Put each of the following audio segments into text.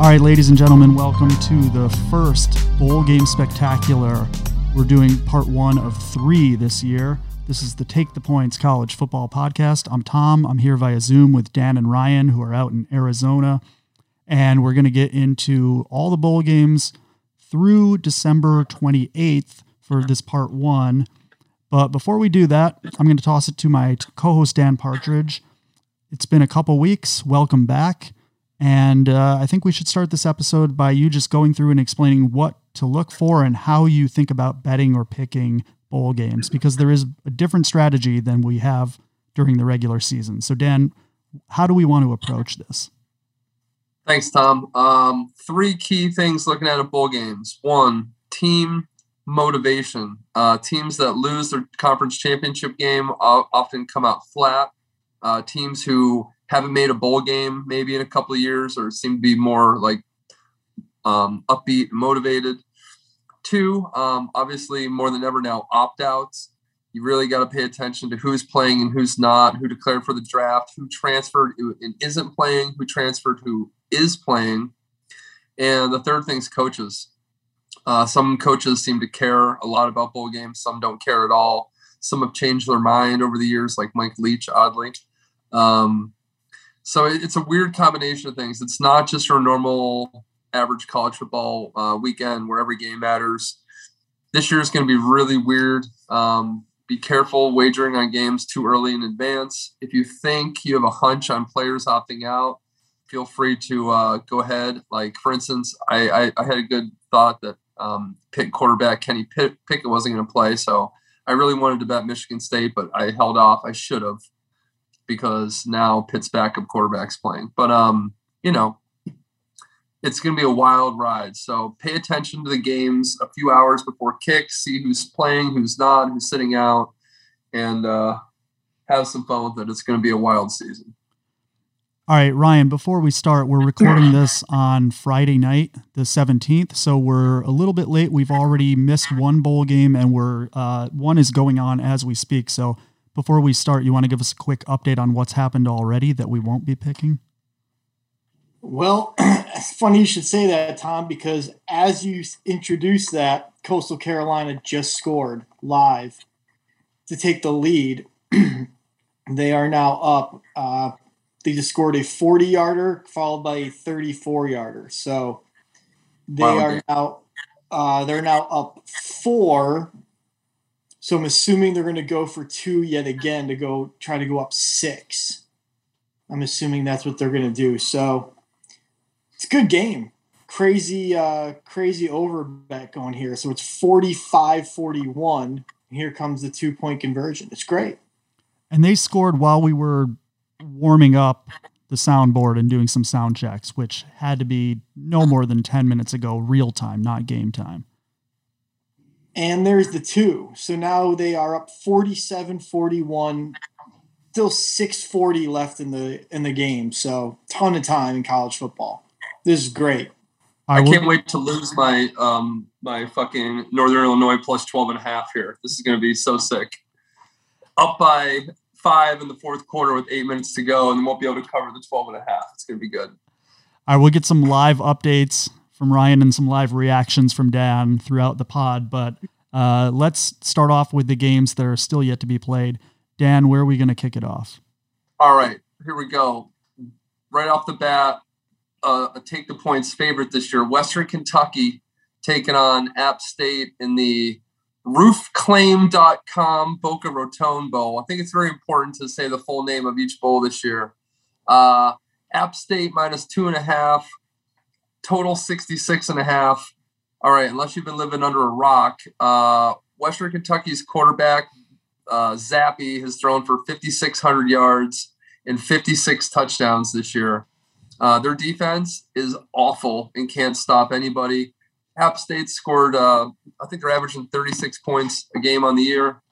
All right, ladies and gentlemen, welcome to the first Bowl Game Spectacular. We're doing part one of three this year. This is the Take the Points College Football Podcast. I'm Tom. I'm here via Zoom with Dan and Ryan, who are out in Arizona. And we're going to get into all the bowl games through December 28th for this part one. But before we do that, I'm going to toss it to my co-host, Dan Partridge. It's been a couple weeks. Welcome back. And I think we should start this episode by you just going through and explaining what to look for and how you think about betting or picking bowl games, because there is a different strategy than we have during the regular season. So, Dan, how do we want to approach this? Thanks, Tom. Three key things looking at bowl games. One, team motivation. Teams that lose their conference championship game often come out flat. Teams who haven't made a bowl game maybe in a couple of years or seem to be more like upbeat and motivated. Two, obviously more than ever now, opt-outs. You really got to pay attention to who's playing and who's not, who declared for the draft, who transferred and isn't playing, who transferred, who is playing. And the third thing is coaches. Some coaches seem to care a lot about bowl games. Some don't care at all. Some have changed their mind over the years, like Mike Leach, oddly. So it's a weird combination of things. It's not just your normal average college football weekend where every game matters. This year is going to be really weird. Be careful wagering on games too early in advance. If you think you have a hunch on players opting out, feel free to go ahead. Like, for instance, I had a good thought that Pitt quarterback Kenny Pickett wasn't going to play, so I really wanted to bet Michigan State, but I held off. I should have, because now Pitt's backup quarterback's playing. But, you know, it's going to be a wild ride. So pay attention to the games a few hours before kick, see who's playing, who's not, who's sitting out, and have some fun with it. It's going to be a wild season. All right, Ryan, before we start, we're recording this on Friday night, the 17th. So we're a little bit late. We've already missed one bowl game, and we're one is going on as we speak. So before we start, you want to give us a quick update on what's happened already that we won't be picking? Well, it's funny you should say that, Tom, because as you introduced that, Coastal Carolina just scored live to take the lead. They are now up. They just scored a 40-yarder followed by a 34-yarder. So they are now they're now up four. So I'm assuming they're going to go for two yet again to go try to go up six. I'm assuming that's what they're going to do. So it's a good game. Crazy over bet going here. So it's 45-41. And here comes the two-point conversion. It's great. And they scored while we were warming up the soundboard and doing some sound checks, which had to be no more than 10 minutes ago, real time, not game time. And there's the two. So now they are up 47-41, still 6:40 left in the game. So ton of time in college football. This is great. I can't wait to lose my my fucking Northern Illinois plus 12 and a half here. This is going to be so sick. Up by 5 in the fourth quarter with 8 minutes to go, and won't be able to cover the 12 and a half. It's going to be good. I will get some live updates from Ryan and some live reactions from Dan throughout the pod, but let's start off with the games that are still yet to be played. Dan, where are we going to kick it off? All right, here we go. Right off the bat, a take the points favorite this year, Western Kentucky taking on App State in the roofclaim.com Boca Raton Bowl. I think it's very important to say the full name of each bowl this year. App State minus 2.5, total 66.5. All right, unless you've been living under a rock, Western Kentucky's quarterback, Zappy, has thrown for 5,600 yards and 56 touchdowns this year. Their defense is awful and can't stop anybody. App State scored, I think they're averaging 36 points a game on the year.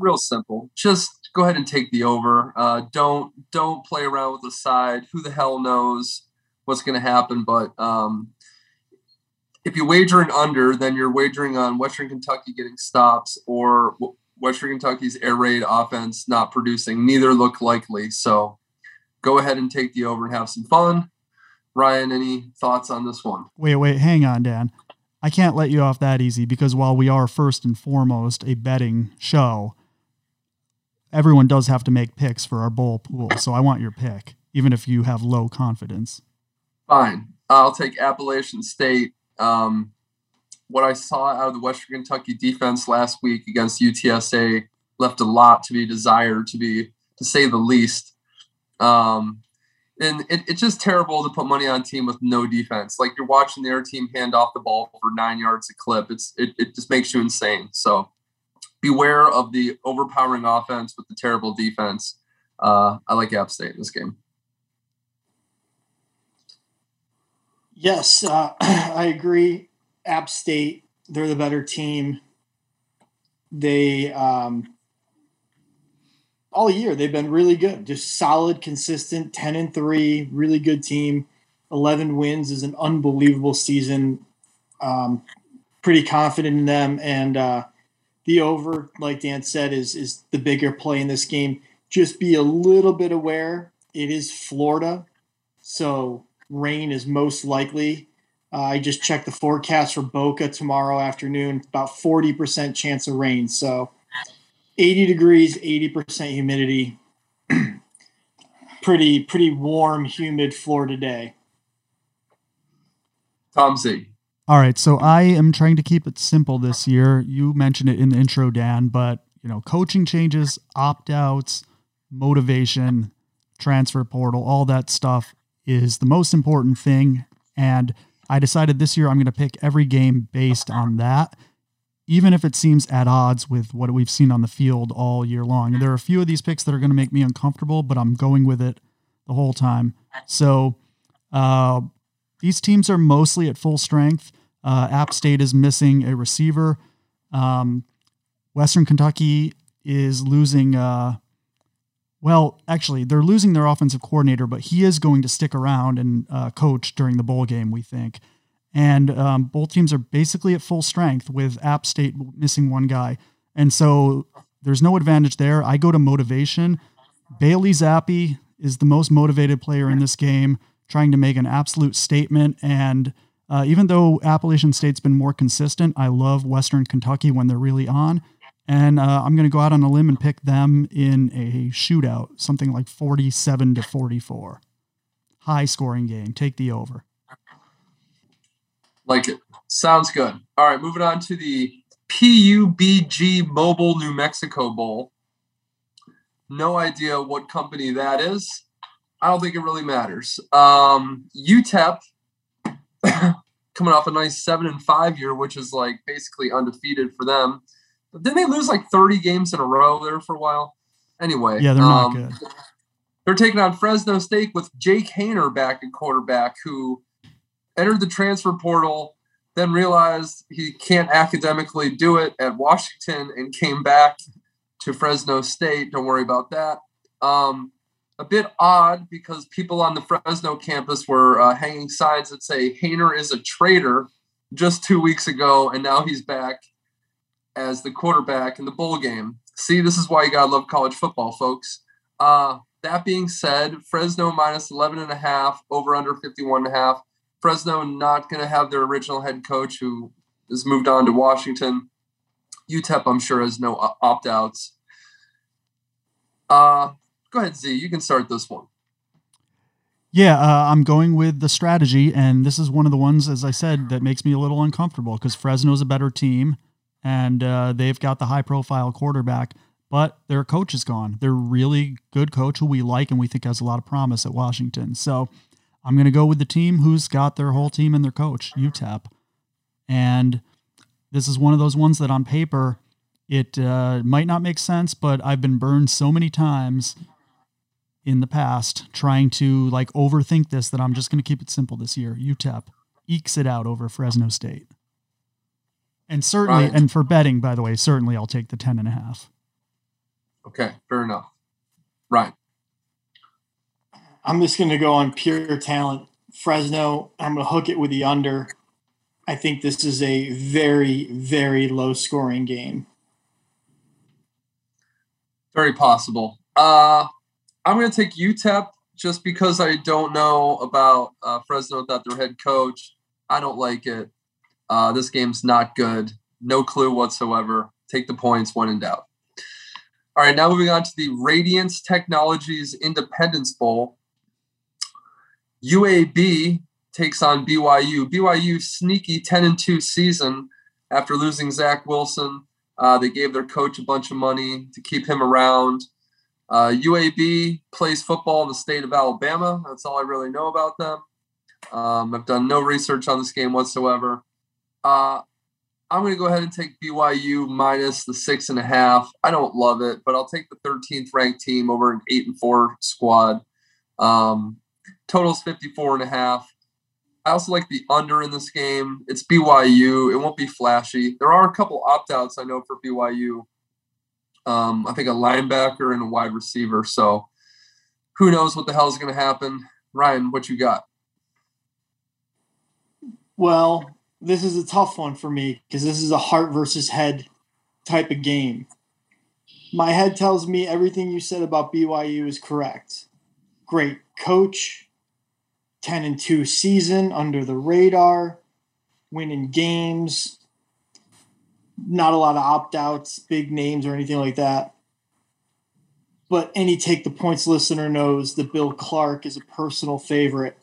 Real simple. Just go ahead and take the over. Don't play around with the side. Who the hell knows what's going to happen? But if you wager an under, then you're wagering on Western Kentucky getting stops or Western Kentucky's air raid offense not producing. Neither look likely. So go ahead and take the over and have some fun. Ryan, any thoughts on this one? Wait, hang on, Dan. I can't let you off that easy, because while we are first and foremost a betting show, everyone does have to make picks for our bowl pool. So I want your pick, even if you have low confidence. Fine. I'll take Appalachian State. What I saw out of the Western Kentucky defense last week against UTSA left a lot to be desired, to say the least. And it's just terrible to put money on a team with no defense. Like, you're watching their team hand off the ball for 9 yards a clip. It just makes you insane. So beware of the overpowering offense with the terrible defense. I like App State in this game. Yes, I agree. App State, they're the better team. They all year they've been really good, just solid, consistent, 10-3, really good team. 11 wins is an unbelievable season. Pretty confident in them, and the over, like Dan said, is the bigger play in this game. Just be a little bit aware, it is Florida, so rain is most likely. I just checked the forecast for Boca tomorrow afternoon, about 40% chance of rain. So 80 degrees, 80% humidity, pretty warm, humid Florida day. Tom C. All right. So I am trying to keep it simple this year. You mentioned it in the intro, Dan, but coaching changes, opt-outs, motivation, transfer portal, all that stuff is the most important thing. And I decided this year I'm going to pick every game based on that, even if it seems at odds with what we've seen on the field all year long. And there are a few of these picks that are going to make me uncomfortable, but I'm going with it the whole time. So these teams are mostly at full strength. App State is missing a receiver. Western Kentucky is losing they're losing their offensive coordinator, but he is going to stick around and coach during the bowl game, we think. And both teams are basically at full strength, with App State missing one guy. And so there's no advantage there. I go to motivation. Bailey Zappi is the most motivated player in this game, trying to make an absolute statement. And even though Appalachian State's been more consistent, I love Western Kentucky when they're really on. And I'm going to go out on a limb and pick them in a shootout, something like 47-44. High-scoring game. Take the over. Like it. Sounds good. All right, moving on to the PUBG Mobile New Mexico Bowl. No idea what company that is. I don't think it really matters. UTEP, coming off a nice 7-5 year, which is like basically undefeated for them. Didn't they lose like 30 games in a row there for a while? Anyway. Yeah, they're not good. They're taking on Fresno State with Jake Hainer back at quarterback, who entered the transfer portal, then realized he can't academically do it at Washington and came back to Fresno State. Don't worry about that. A bit odd, because people on the Fresno campus were hanging signs that say Hainer is a traitor just 2 weeks ago, and now he's back as the quarterback in the bowl game. See, this is why you gotta love college football, folks. That being said, Fresno minus 11.5, over under 51.5. Fresno not gonna have their original head coach, who has moved on to Washington. UTEP, I'm sure, has no opt-outs. Go ahead, Z, you can start this one. Yeah, I'm going with the strategy, and this is one of the ones, as I said, that makes me a little uncomfortable, because Fresno's a better team, and they've got the high-profile quarterback, but their coach is gone. They're really good coach, who we like and we think has a lot of promise at Washington. So I'm going to go with the team who's got their whole team and their coach, UTEP. And this is one of those ones that on paper it might not make sense, but I've been burned so many times in the past trying to overthink this that I'm just going to keep it simple this year. UTEP ekes it out over Fresno State. And certainly, right. And for betting, by the way, certainly I'll take the 10.5. Okay, fair enough. Right. I'm just going to go on pure talent. Fresno, I'm going to hook it with the under. I think this is a very, very low-scoring game. Very possible. I'm going to take UTEP just because I don't know about Fresno without their head coach. I don't like it. This game's not good. No clue whatsoever. Take the points when in doubt. All right, now moving on to the Radiance Technologies Independence Bowl. UAB takes on BYU. BYU sneaky 10-2 season after losing Zach Wilson. They gave their coach a bunch of money to keep him around. UAB plays football in the state of Alabama. That's all I really know about them. I've done no research on this game whatsoever. I'm going to go ahead and take BYU minus the 6.5. I don't love it, but I'll take the 13th ranked team over an 8-4 squad. Total's 54.5. I also like the under in this game. It's BYU. It won't be flashy. There are a couple opt-outs I know for BYU. I think a linebacker and a wide receiver. So who knows what the hell is going to happen. Ryan, what you got? Well, this is a tough one for me because this is a heart versus head type of game. My head tells me everything you said about BYU is correct. Great coach. 10-2 season, under the radar, winning games, not a lot of opt-outs, big names or anything like that. But any take the points listener knows that Bill Clark is a personal favorite.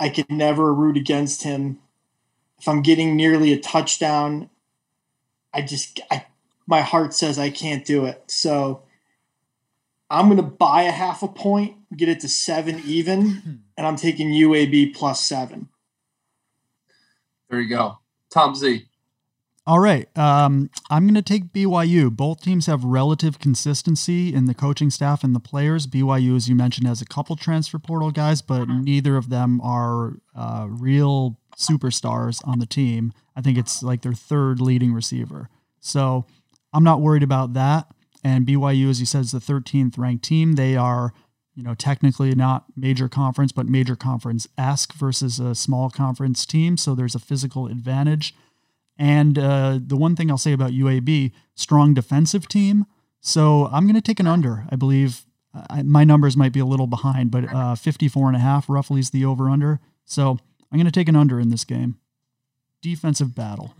I could never root against him. If I'm getting nearly a touchdown, my heart says I can't do it. So I'm going to buy a half a point, get it to 7 even, and I'm taking UAB plus 7. There you go. Tom Z. All right. I'm going to take BYU. Both teams have relative consistency in the coaching staff and the players. BYU, as you mentioned, has a couple transfer portal guys, but neither of them are real superstars on the team. I think it's like their third leading receiver. So I'm not worried about that. And BYU, as you said, is the 13th ranked team. They are, technically not major conference, but major conference-esque versus a small conference team. So there's a physical advantage. And the one thing I'll say about UAB, strong defensive team. So I'm going to take an under. I believe my numbers might be a little behind, but 54.5 roughly is the over-under. So I'm going to take an under in this game. Defensive battle.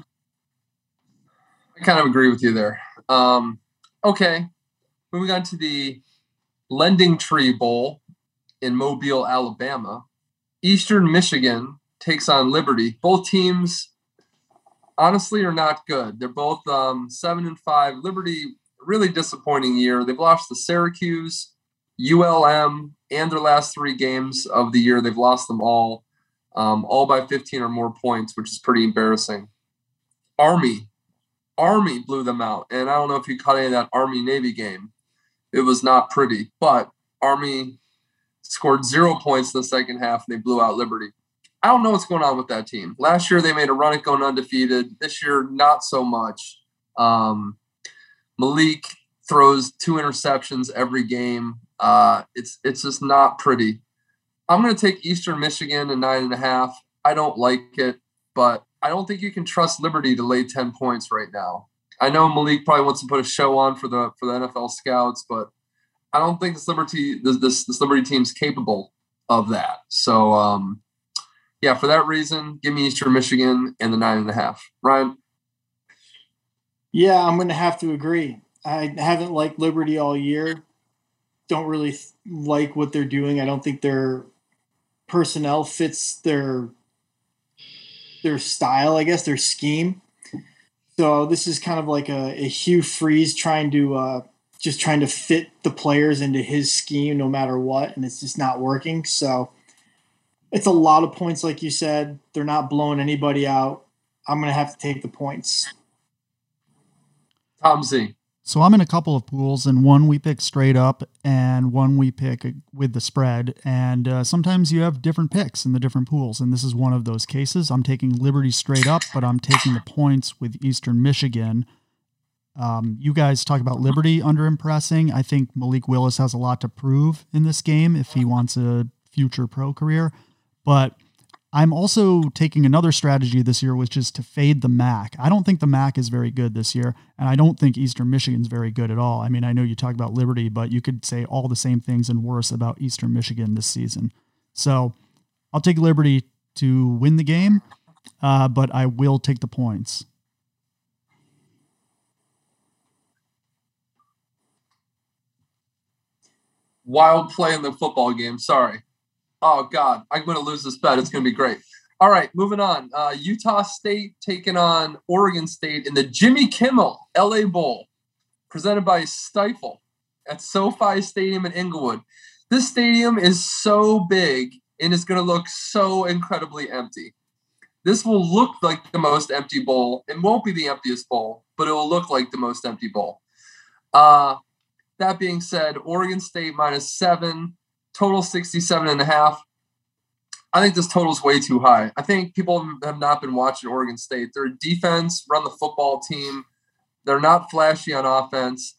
I kind of agree with you there. Okay, moving on to the Lending Tree Bowl in Mobile, Alabama. Eastern Michigan takes on Liberty. Both teams, honestly, are not good. They're both 7-5. Liberty, really disappointing year. They've lost to Syracuse, ULM, and their last three games of the year. They've lost them all by 15 or more points, which is pretty embarrassing. Army blew them out, and I don't know if you caught any of that Army-Navy game. It was not pretty, but Army scored 0 points in the second half, and they blew out Liberty. I don't know what's going on with that team. Last year, they made a run at going undefeated. This year, not so much. Malik throws 2 interceptions every game. It's just not pretty. I'm going to take Eastern Michigan at 9.5. I don't like it, but I don't think you can trust Liberty to lay 10 points right now. I know Malik probably wants to put a show on for the NFL scouts, but I don't think this Liberty team's capable of that. So, for that reason, give me Eastern Michigan and the 9.5. Ryan? Yeah, I'm going to have to agree. I haven't liked Liberty all year. Don't really like what they're doing. I don't think their personnel fits their style, I guess, their scheme. So this is kind of like a Hugh Freeze trying to fit the players into his scheme no matter what, and it's just not working. So it's a lot of points, like you said. They're not blowing anybody out. I'm going to have to take the points. Tom Z. So I'm in a couple of pools, and one we pick straight up and one we pick with the spread. And sometimes you have different picks in the different pools, and this is one of those cases. I'm taking Liberty straight up, but I'm taking the points with Eastern Michigan. You guys talk about Liberty under-impressing. I think Malik Willis has a lot to prove in this game if he wants a future pro career. But I'm also taking another strategy this year, which is to fade the MAC. I don't think the MAC is very good this year, and I don't think Eastern Michigan's very good at all. I mean, I know you talk about Liberty, but you could say all the same things and worse about Eastern Michigan this season. So I'll take Liberty to win the game, but I will take the points. Wild play in the football game. Sorry. Oh, God, I'm going to lose this bet. It's going to be great. All right, moving on. Utah State taking on Oregon State in the Jimmy Kimmel LA Bowl, presented by Stifle at SoFi Stadium in Inglewood. This stadium is so big and it's going to look so incredibly empty. This will look like the most empty bowl. It won't be the emptiest bowl, but it will look like the most empty bowl. That being said, Oregon State -7. Total 67.5. I think this total is way too high. I think people have not been watching Oregon State. Their defense, run the football team. They're not flashy on offense.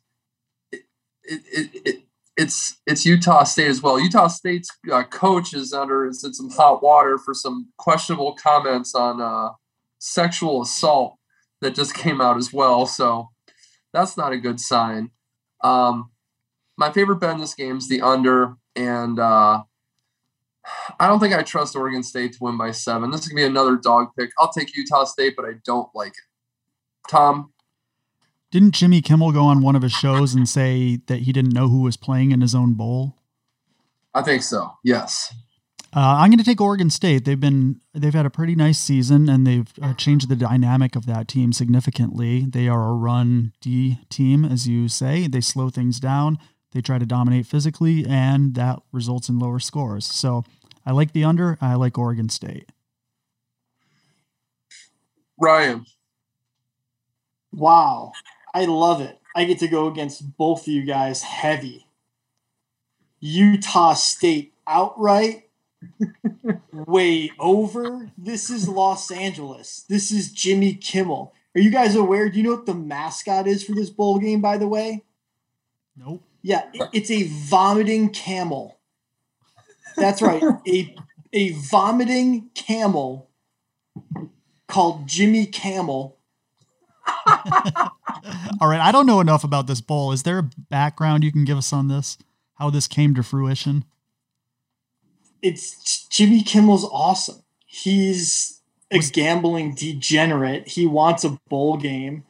It's Utah State as well. Utah State's coach is in some hot water for some questionable comments on sexual assault that just came out as well. So that's not a good sign. My favorite bet in this game is the under. And I don't think I trust Oregon State to win by 7. This is going to be another dog pick. I'll take Utah State, but I don't like it. Tom? Didn't Jimmy Kimmel go on one of his shows and say that he didn't know who was playing in his own bowl? I think so, yes. I'm going to take Oregon State. They've had a pretty nice season, and they've changed the dynamic of that team significantly. They are a run D team, as you say. They slow things down. They try to dominate physically, and that results in lower scores. So I like the under. I like Oregon State. Ryan. Wow. I love it. I get to go against both of you guys heavy. Utah State outright. Way over. This is Los Angeles. This is Jimmy Kimmel. Are you guys aware? Do you know what the mascot is for this bowl game, by the way? Nope. Yeah, it's a vomiting camel. That's right. A vomiting camel called Jimmy Camel. All right, I don't know enough about this bowl. Is there a background you can give us on this? How this came to fruition? It's Jimmy Kimmel's awesome. He's a gambling degenerate. He wants a bowl game.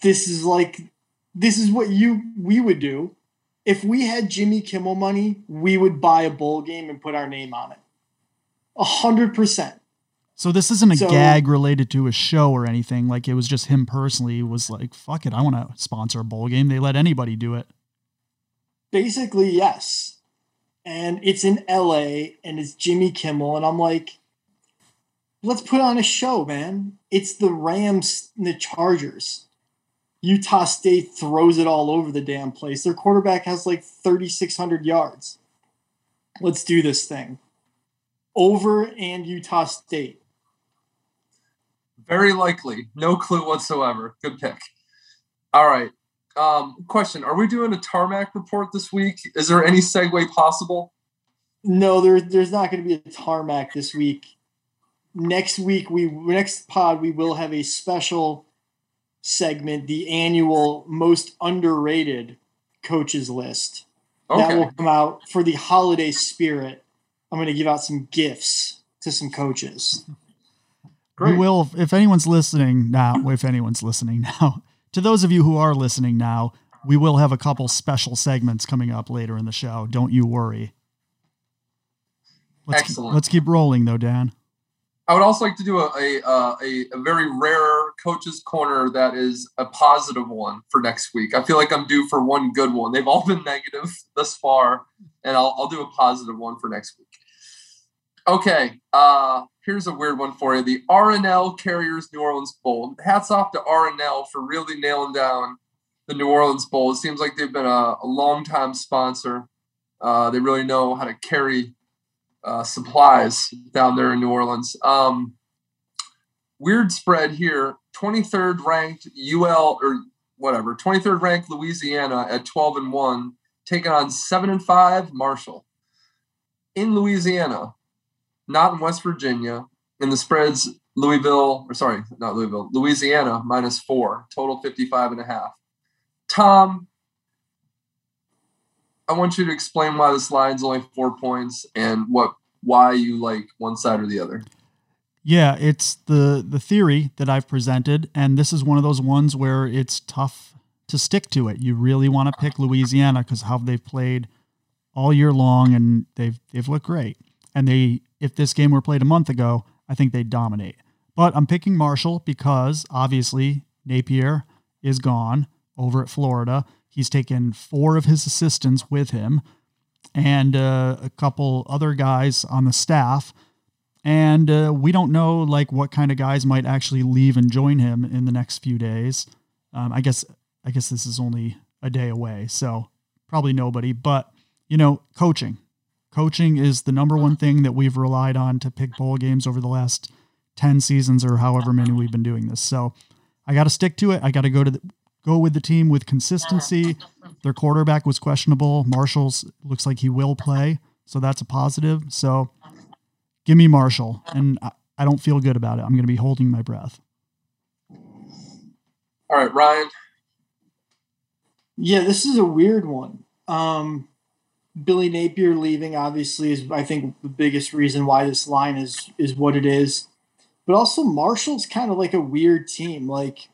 This is what we would do. If we had Jimmy Kimmel money, we would buy a bowl game and put our name on it. 100%. So this isn't a gag related to a show or anything. Like, it was just him personally was like, fuck it, I want to sponsor a bowl game. They let anybody do it. Basically, yes. And it's in LA and it's Jimmy Kimmel. And I'm like, let's put on a show, man. It's the Rams and the Chargers. Utah State throws it all over the damn place. Their quarterback has like 3,600 yards. Let's do this thing. Over and Utah State. Very likely. No clue whatsoever. Good pick. All right. Question. Are we doing a tarmac report this week? Is there any segue possible? No, there's not going to be a tarmac this week. Next pod, we will have a special segment, the annual most underrated coaches list. Okay. That will come out for the holiday spirit. I'm going to give out some gifts to some coaches. Great. We will, if anyone's listening now, to those of you who are listening now, we will have a couple special segments coming up later in the show. Don't you worry. Excellent. Let's keep rolling though, Dan. I would also like to do a very rare coach's corner that is a positive one for next week. I feel like I'm due for one good one. They've all been negative thus far, and I'll do a positive one for next week. Okay, here's a weird one for you. The RNL Carriers New Orleans Bowl. Hats off to RNL for really nailing down the New Orleans Bowl. It seems like they've been a long-time sponsor. They really know how to carry supplies down there in New Orleans. Weird spread here. 23rd ranked UL or whatever. 23rd ranked Louisiana at 12-1, taking on 7-5 Marshall in Louisiana. not in West Virginia. And the spread's Louisiana -4, total 55.5. Tom, I want you to explain why this line's only 4 points and why you like one side or the other. Yeah, it's the theory that I've presented, and this is one of those ones where it's tough to stick to it. You really want to pick Louisiana because how they've played all year long, and they've looked great. And if this game were played a month ago, I think they'd dominate. But I'm picking Marshall because obviously Napier is gone over at Florida. He's taken 4 of his assistants with him and a couple other guys on the staff. And we don't know like what kind of guys might actually leave and join him in the next few days. I guess this is only a day away, so probably nobody. But, you know, coaching is the number one thing that we've relied on to pick bowl games over the last 10 seasons or however many we've been doing this. So I got to stick to it. I got to go with the team with consistency. Their quarterback was questionable. Marshall's looks like he will play, so that's a positive. So give me Marshall, and I don't feel good about it. I'm going to be holding my breath. All right, Ryan. Yeah, this is a weird one. Billy Napier leaving, obviously, is I think the biggest reason why this line is what it is. But also Marshall's kind of like a weird team. Like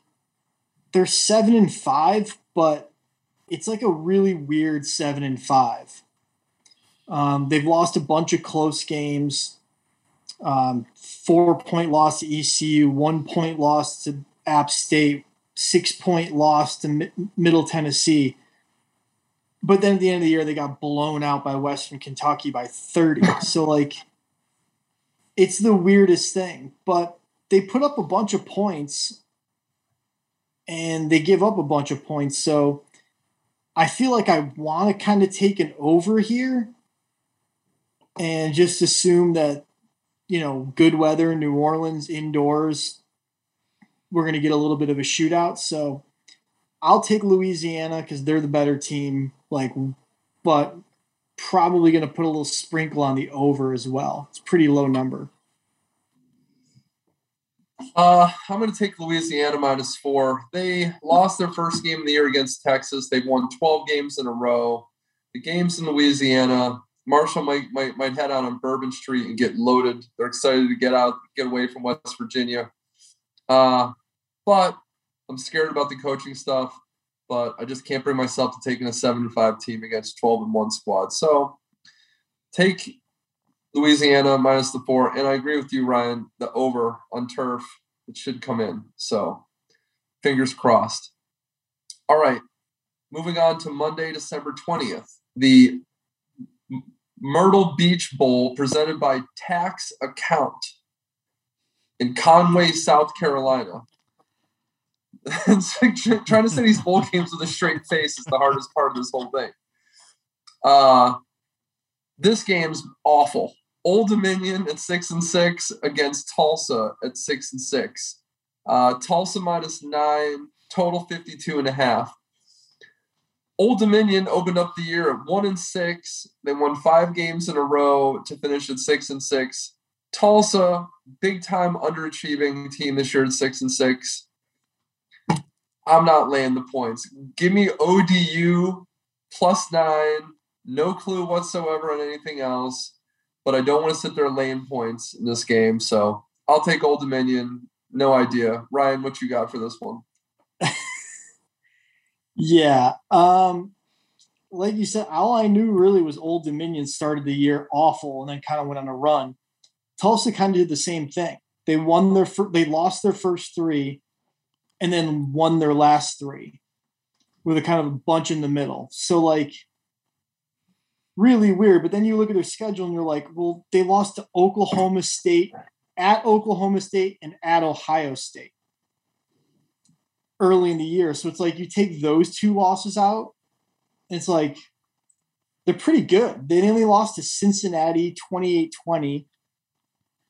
they're 7-5, but it's like a really weird 7-5. They've lost a bunch of close games. 4-point loss to ECU, 1-point loss to App State, 6-point loss to Middle Tennessee. But then at the end of the year, they got blown out by Western Kentucky by 30. So, like, it's the weirdest thing. But they put up a bunch of points, and they give up a bunch of points. So I feel like I want to kind of take an over here and just assume that, you know, good weather in New Orleans, indoors, we're going to get a little bit of a shootout. So I'll take Louisiana because they're the better team, like, but probably going to put a little sprinkle on the over as well. It's a pretty low number. I'm going to take Louisiana -4. They lost their first game of the year against Texas. They've won 12 games in a row. The game's in Louisiana. Marshall might head out on Bourbon Street and get loaded. They're excited to get away from West Virginia. But I'm scared about the coaching stuff, but I just can't bring myself to taking a 7-5 team against 12-1 squad. So take Louisiana -4. And I agree with you, Ryan, the over on turf, it should come in. So fingers crossed. All right. Moving on to Monday, December 20th, the Myrtle Beach Bowl presented by Tax Account in Conway, South Carolina. Trying to say these bowl games with a straight face is the hardest part of this whole thing. This game's awful. Old Dominion at 6-6 against Tulsa at 6-6. Tulsa -9, total 52.5. Old Dominion opened up the year at 1-6. They won 5 games in a row to finish at 6-6. Tulsa, big time underachieving team this year at 6-6. I'm not laying the points. Give me ODU +9. No clue whatsoever on anything else, but I don't want to sit there laying points in this game. So I'll take Old Dominion. No idea. Ryan, what you got for this one? Yeah. Like you said, all I knew really was Old Dominion started the year awful and then kind of went on a run. Tulsa kind of did the same thing. They won they lost their first 3. And then won their last 3 with a kind of a bunch in the middle. So, like, really weird. But then you look at their schedule and you're like, well, they lost to Oklahoma State, at Oklahoma State, and at Ohio State early in the year. So it's like you take those 2 losses out, and it's like they're pretty good. They only lost to Cincinnati 28-20,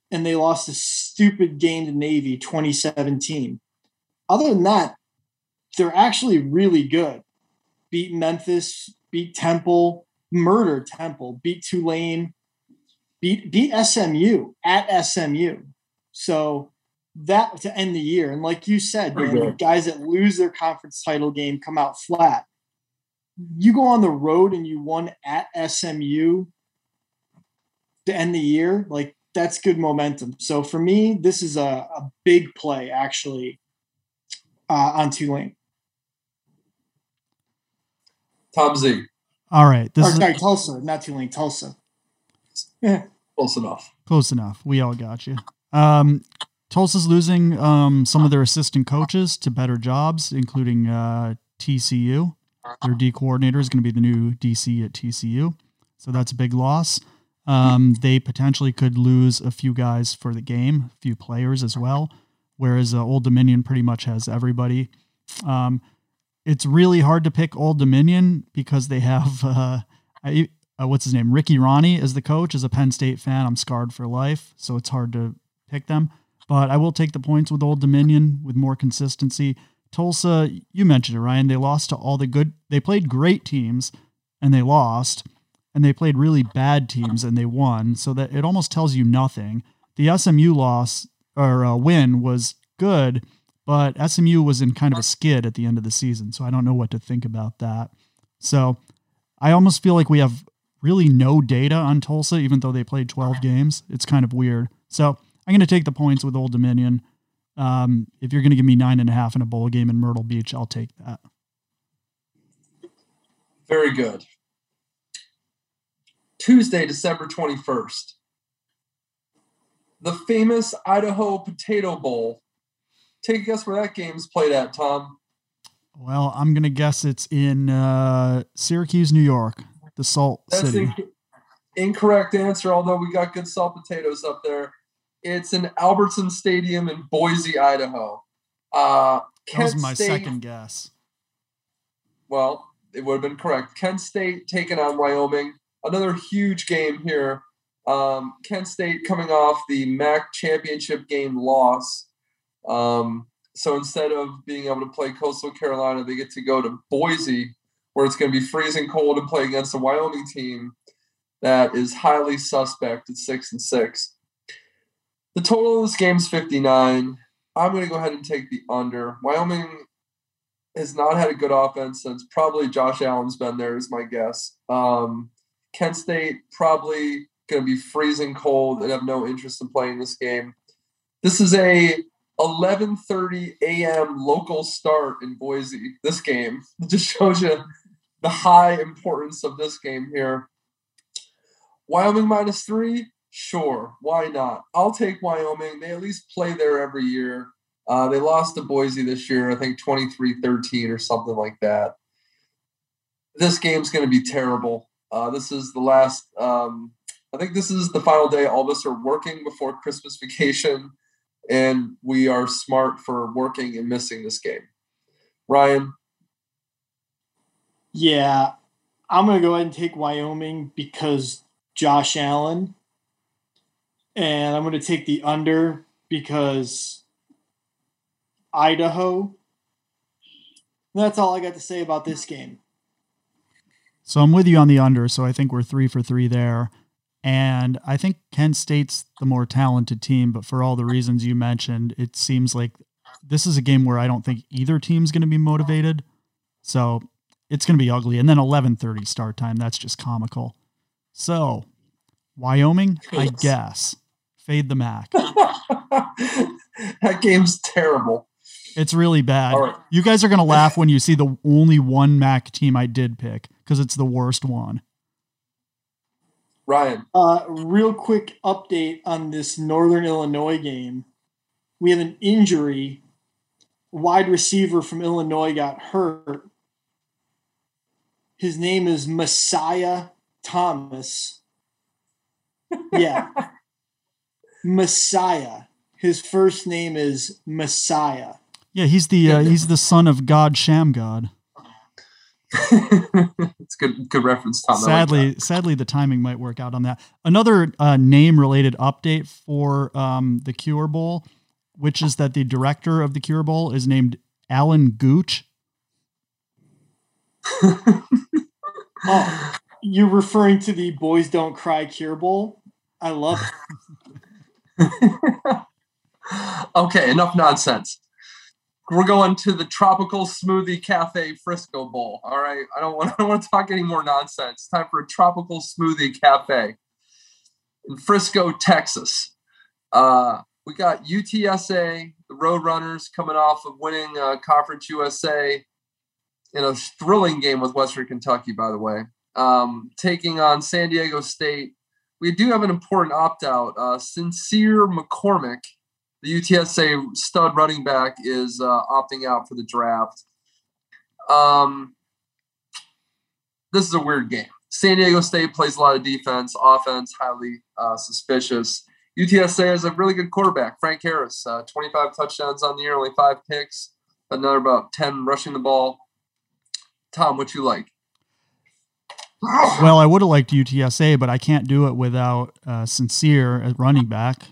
and they lost a stupid game to Navy 2017. Other than that, they're actually really good. Beat Memphis, beat Temple, murdered Temple, beat Tulane. beat SMU at SMU. So that to end the year. And like you said, man, the guys that lose their conference title game come out flat. You go on the road and you won at SMU to end the year. Like, that's good momentum. So for me, this is a big play actually on Tulane. Tom Z. All right. Tulsa, not Tulane, Tulsa. Yeah. Close enough. Close enough. We all got you. Tulsa's losing some of their assistant coaches to better jobs, including TCU. Their D coordinator is going to be the new DC at TCU. So that's a big loss. They potentially could lose a few guys for the game, a few players as well, whereas Old Dominion pretty much has everybody. It's really hard to pick Old Dominion because they have what's his name? Ricky Ronnie is the coach. As a Penn State fan, I'm scarred for life, so it's hard to pick them. But I will take the points with Old Dominion with more consistency. Tulsa, you mentioned it, Ryan. They lost to all the good. They played great teams and they lost, and they played really bad teams and they won. So that it almost tells you nothing. The SMU loss or win was good, but SMU was in kind of a skid at the end of the season. So I don't know what to think about that. So I almost feel like we have really no data on Tulsa, even though they played 12 games. It's kind of weird. So I'm going to take the points with Old Dominion. If you're going to give me 9.5 in a bowl game in Myrtle Beach, I'll take that. Very good. Tuesday, December 21st. The famous Idaho Potato Bowl. Take a guess where that game's played at, Tom. Well, I'm going to guess it's in Syracuse, New York, the Salt City. That's incorrect answer, although we got good salt potatoes up there. It's in Albertson Stadium in Boise, Idaho. That was my second guess. Well, it would have been correct. Kent State taking on Wyoming. Another huge game here. Kent State coming off the MAC championship game loss. So instead of being able to play Coastal Carolina, they get to go to Boise, where it's going to be freezing cold, and play against a Wyoming team that is highly suspect at 6-6. The total of this game is 59. I'm going to go ahead and take the under. Wyoming has not had a good offense since probably Josh Allen's been there, is my guess. Kent State probably going to be freezing cold and have no interest in playing this game. This is a 11:30 a.m. local start in Boise, this game. It just shows you the high importance of this game here. Wyoming -3. Sure, why not? I'll take Wyoming. They at least play there every year. They lost to Boise this year, I think 23-13 or something like that. This game's going to be terrible. This is the last I think this is the final day all of us are working before Christmas vacation, and we are smart for working and missing this game. Ryan? Yeah, I'm going to go ahead and take Wyoming because Josh Allen. And I'm going to take the under because Idaho. That's all I got to say about this game. So I'm with you on the under. So I think we're 3 for 3 there. And I think Kent State's the more talented team. But for all the reasons you mentioned, it seems like this is a game where I don't think either team's going to be motivated. So it's going to be ugly. And then 11:30 start time. That's just comical. So Wyoming, I guess. Fade the MAC. That game's terrible. It's really bad. Right. You guys are going to laugh when you see the only one MAC team I did pick, because it's the worst one. Ryan. Real quick update on this Northern Illinois game. We have an injury. Wide receiver from Illinois got hurt. His name is Messiah Thomas. Yeah. Messiah. His first name is Messiah. Yeah, he's the son of God, Shamgod. It's good reference, Tom. Sadly, the timing might work out on that. Another name-related update for the Cure Bowl, which is that the director of the Cure Bowl is named Alan Gooch. Oh, you're referring to the Boys Don't Cry Cure Bowl? I love it. Okay, enough nonsense. We're going to the Tropical Smoothie Cafe Frisco Bowl. All right, I don't want to talk any more nonsense. Time for a Tropical Smoothie Cafe in Frisco, Texas. We got UTSA, the Roadrunners, coming off of winning Conference USA in a thrilling game with Western Kentucky, by the way, taking on San Diego State. We do have an important opt-out. Sincere McCormick, the UTSA stud running back, is opting out for the draft. This is a weird game. San Diego State plays a lot of defense, offense, highly suspicious. UTSA has a really good quarterback, Frank Harris, 25 touchdowns on the year, only 5 picks, another about 10 rushing the ball. Tom, what you like? Well, I would have liked UTSA, but I can't do it without Sincere at running back,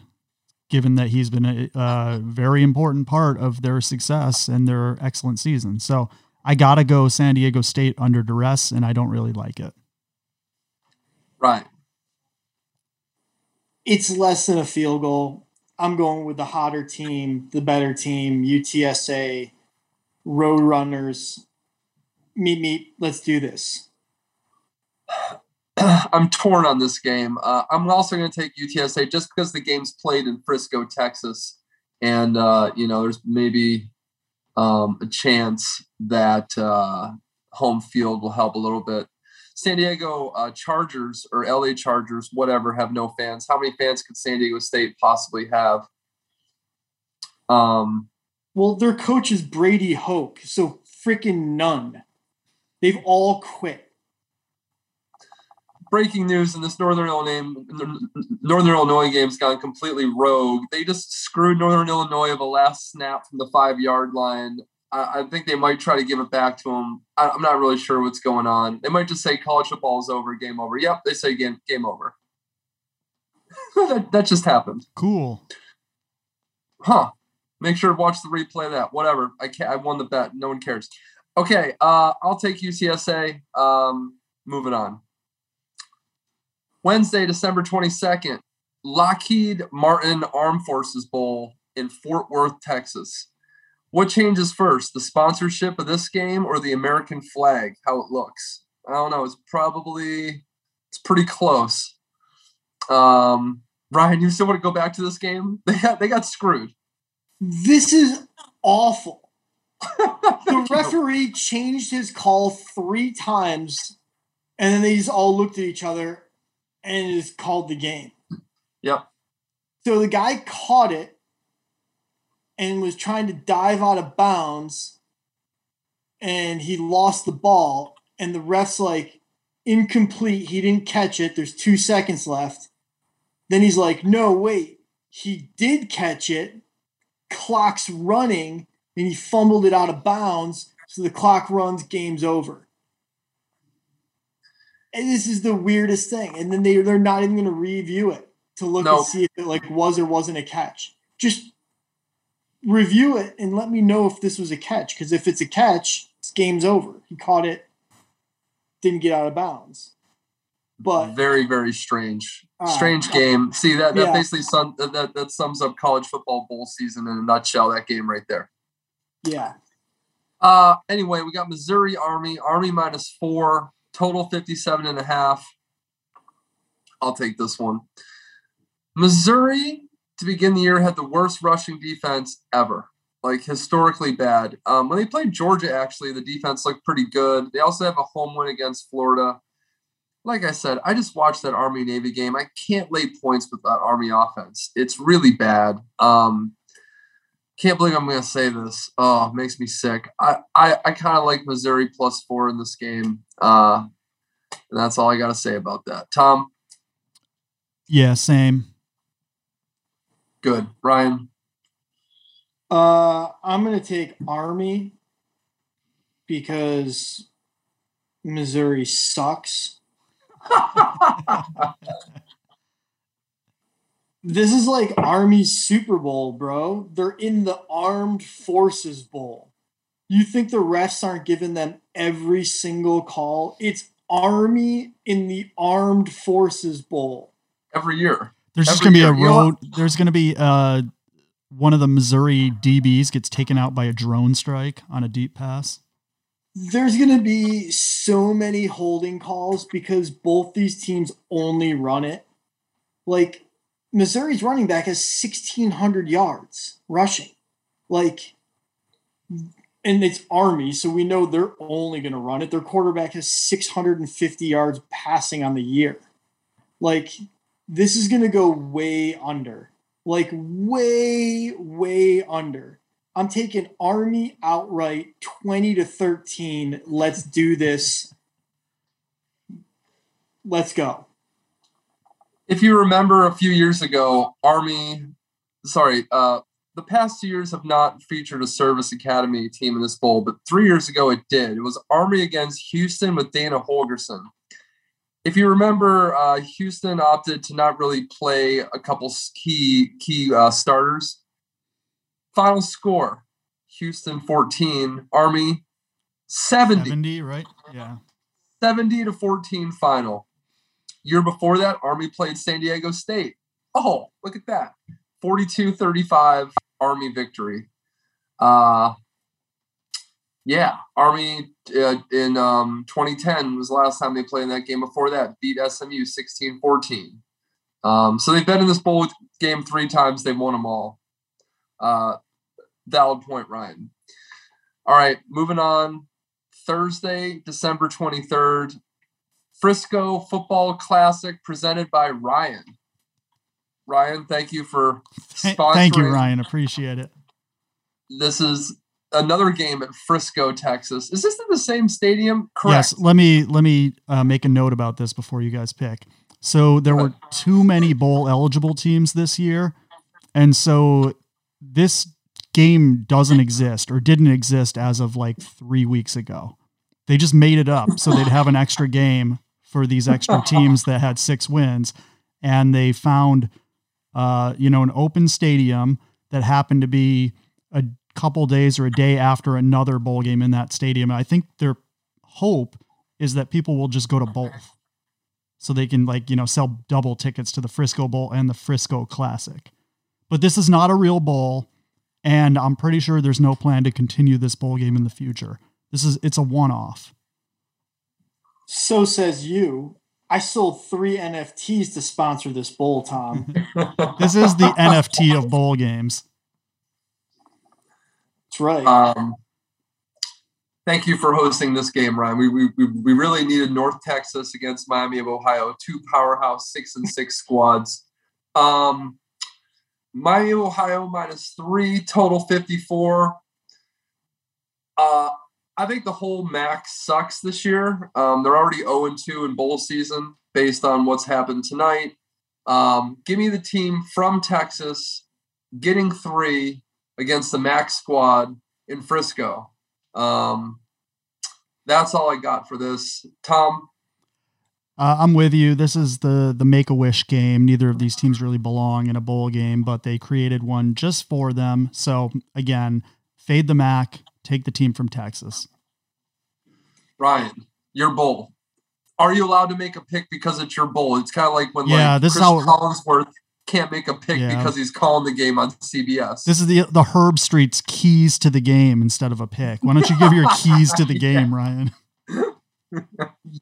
given that he's been a very important part of their success and their excellent season. So I got to go San Diego State under duress, and I don't really like it. Right. It's less than a field goal. I'm going with the hotter team, the better team, UTSA, Roadrunners. Meet. Let's do this. I'm torn on this game. I'm also going to take UTSA just because the game's played in Frisco, Texas. And, there's maybe a chance that home field will help a little bit. San Diego Chargers or LA Chargers, whatever, have no fans. How many fans could San Diego State possibly have? Well, their coach is Brady Hoke, so freaking none. They've all quit. Breaking news in this Northern Illinois game's gone completely rogue. They just screwed Northern Illinois of a last snap from the 5-yard line. I think they might try to give it back to them. I'm not really sure what's going on. They might just say college football is over, game over. Yep, they say game over. that just happened. Cool. Huh. Make sure to watch the replay of that. Whatever. I won the bet. No one cares. Okay, I'll take UTSA. Moving on. Wednesday, December 22nd, Lockheed Martin Armed Forces Bowl in Fort Worth, Texas. What changes first, the sponsorship of this game or the American flag, how it looks? I don't know. It's pretty close. Ryan, you still want to go back to this game? They got screwed. This is awful. The referee changed his call 3 times, and then they just all looked at each other. And it is called the game. Yep. So the guy caught it and was trying to dive out of bounds, and he lost the ball. And the ref's like, incomplete. He didn't catch it. There's 2 seconds left. Then he's like, no, wait. He did catch it. Clock's running, and he fumbled it out of bounds. So the clock runs, game's over. And this is the weirdest thing. And then they're not even going to review it to look and see if it was or wasn't a catch. Just review it and let me know if this was a catch. Because if it's a catch, it's game's over. He caught it, didn't get out of bounds. But very, very strange. Strange game. See, that basically that sums up college football bowl season in a nutshell, that game right there. Yeah. Anyway, we got Missouri Army -4. Total 57.5. I'll take this one. Missouri, to begin the year, had the worst rushing defense ever, historically bad. When they played Georgia, actually, the defense looked pretty good. They also have a home win against Florida. Like I said, I just watched that Army-Navy game. I can't lay points with that Army offense. It's really bad. Can't believe I'm going to say this. Oh, it makes me sick. I kind of like Missouri +4 in this game. And that's all I got to say about that. Tom? Yeah, same. Good. Brian? I'm going to take Army because Missouri sucks. This is like Army's Super Bowl, bro. They're in the Armed Forces Bowl. You think the refs aren't giving them every single call? It's Army in the Armed Forces Bowl. Every year. There's just going to be a road. There's going to be one of the Missouri DBs gets taken out by a drone strike on a deep pass. There's going to be so many holding calls because both these teams only run it. Like, Missouri's running back has 1,600 yards rushing. Like, and it's Army, so we know they're only going to run it. Their quarterback has 650 yards passing on the year. Like, this is going to go way under. Like, way, way under. I'm taking Army outright 20-13. Let's do this. Let's go. If you remember a few years ago, the past 2 years have not featured a service academy team in this bowl, but 3 years ago it did. It was Army against Houston with Dana Holgerson. If you remember, Houston opted to not really play a couple key starters. Final score, Houston 14, Army 70. 70, right? Yeah. 70-14 final. Year before that, Army played San Diego State. Oh, look at that. 42-35 Army victory. Army in 2010 was the last time they played in that game. Before that, beat SMU 16-14. So they've been in this bowl game three times. They've won them all. Valid point, Ryan. All right, moving on. Thursday, December 23rd, Frisco Football Classic presented by Ryan. Ryan, thank you for sponsoring. Thank you, Ryan. Appreciate it. This is another game at Frisco, Texas. Is this in the same stadium? Correct. Yes. Let me make a note about this before you guys pick. So there were too many bowl eligible teams this year, and so this game doesn't exist or didn't exist as of like 3 weeks ago. They just made it up so they'd have an extra game for these extra teams that had 6 wins, and they found an open stadium that happened to be a couple days or a day after another bowl game in that stadium. And I think their hope is that people will just go to both so they can sell double tickets to the Frisco Bowl and the Frisco Classic. But this is not a real bowl, and I'm pretty sure there's no plan to continue this bowl game in the future. It's a one-off. So says you. I sold 3 NFTs to sponsor this bowl, Tom. This is the NFT of bowl games. That's right. Thank you for hosting this game, Ryan. We really needed North Texas against Miami of Ohio, two powerhouse 6-6 squads. Miami of Ohio -3, total 54. I think the whole MAC sucks this year. They're already 0-2 in bowl season based on what's happened tonight. Give me the team from Texas getting 3 against the MAC squad in Frisco. That's all I got for this. Tom? I'm with you. This is the Make-A-Wish game. Neither of these teams really belong in a bowl game, but they created one just for them. So, again, fade the MAC. Take the team from Texas. Ryan, your bowl. Are you allowed to make a pick because it's your bowl? It's kind of like when Collinsworth can't make a pick because he's calling the game on CBS. This is the Herb Street's keys to the game instead of a pick. Why don't you give your keys to the game, Ryan?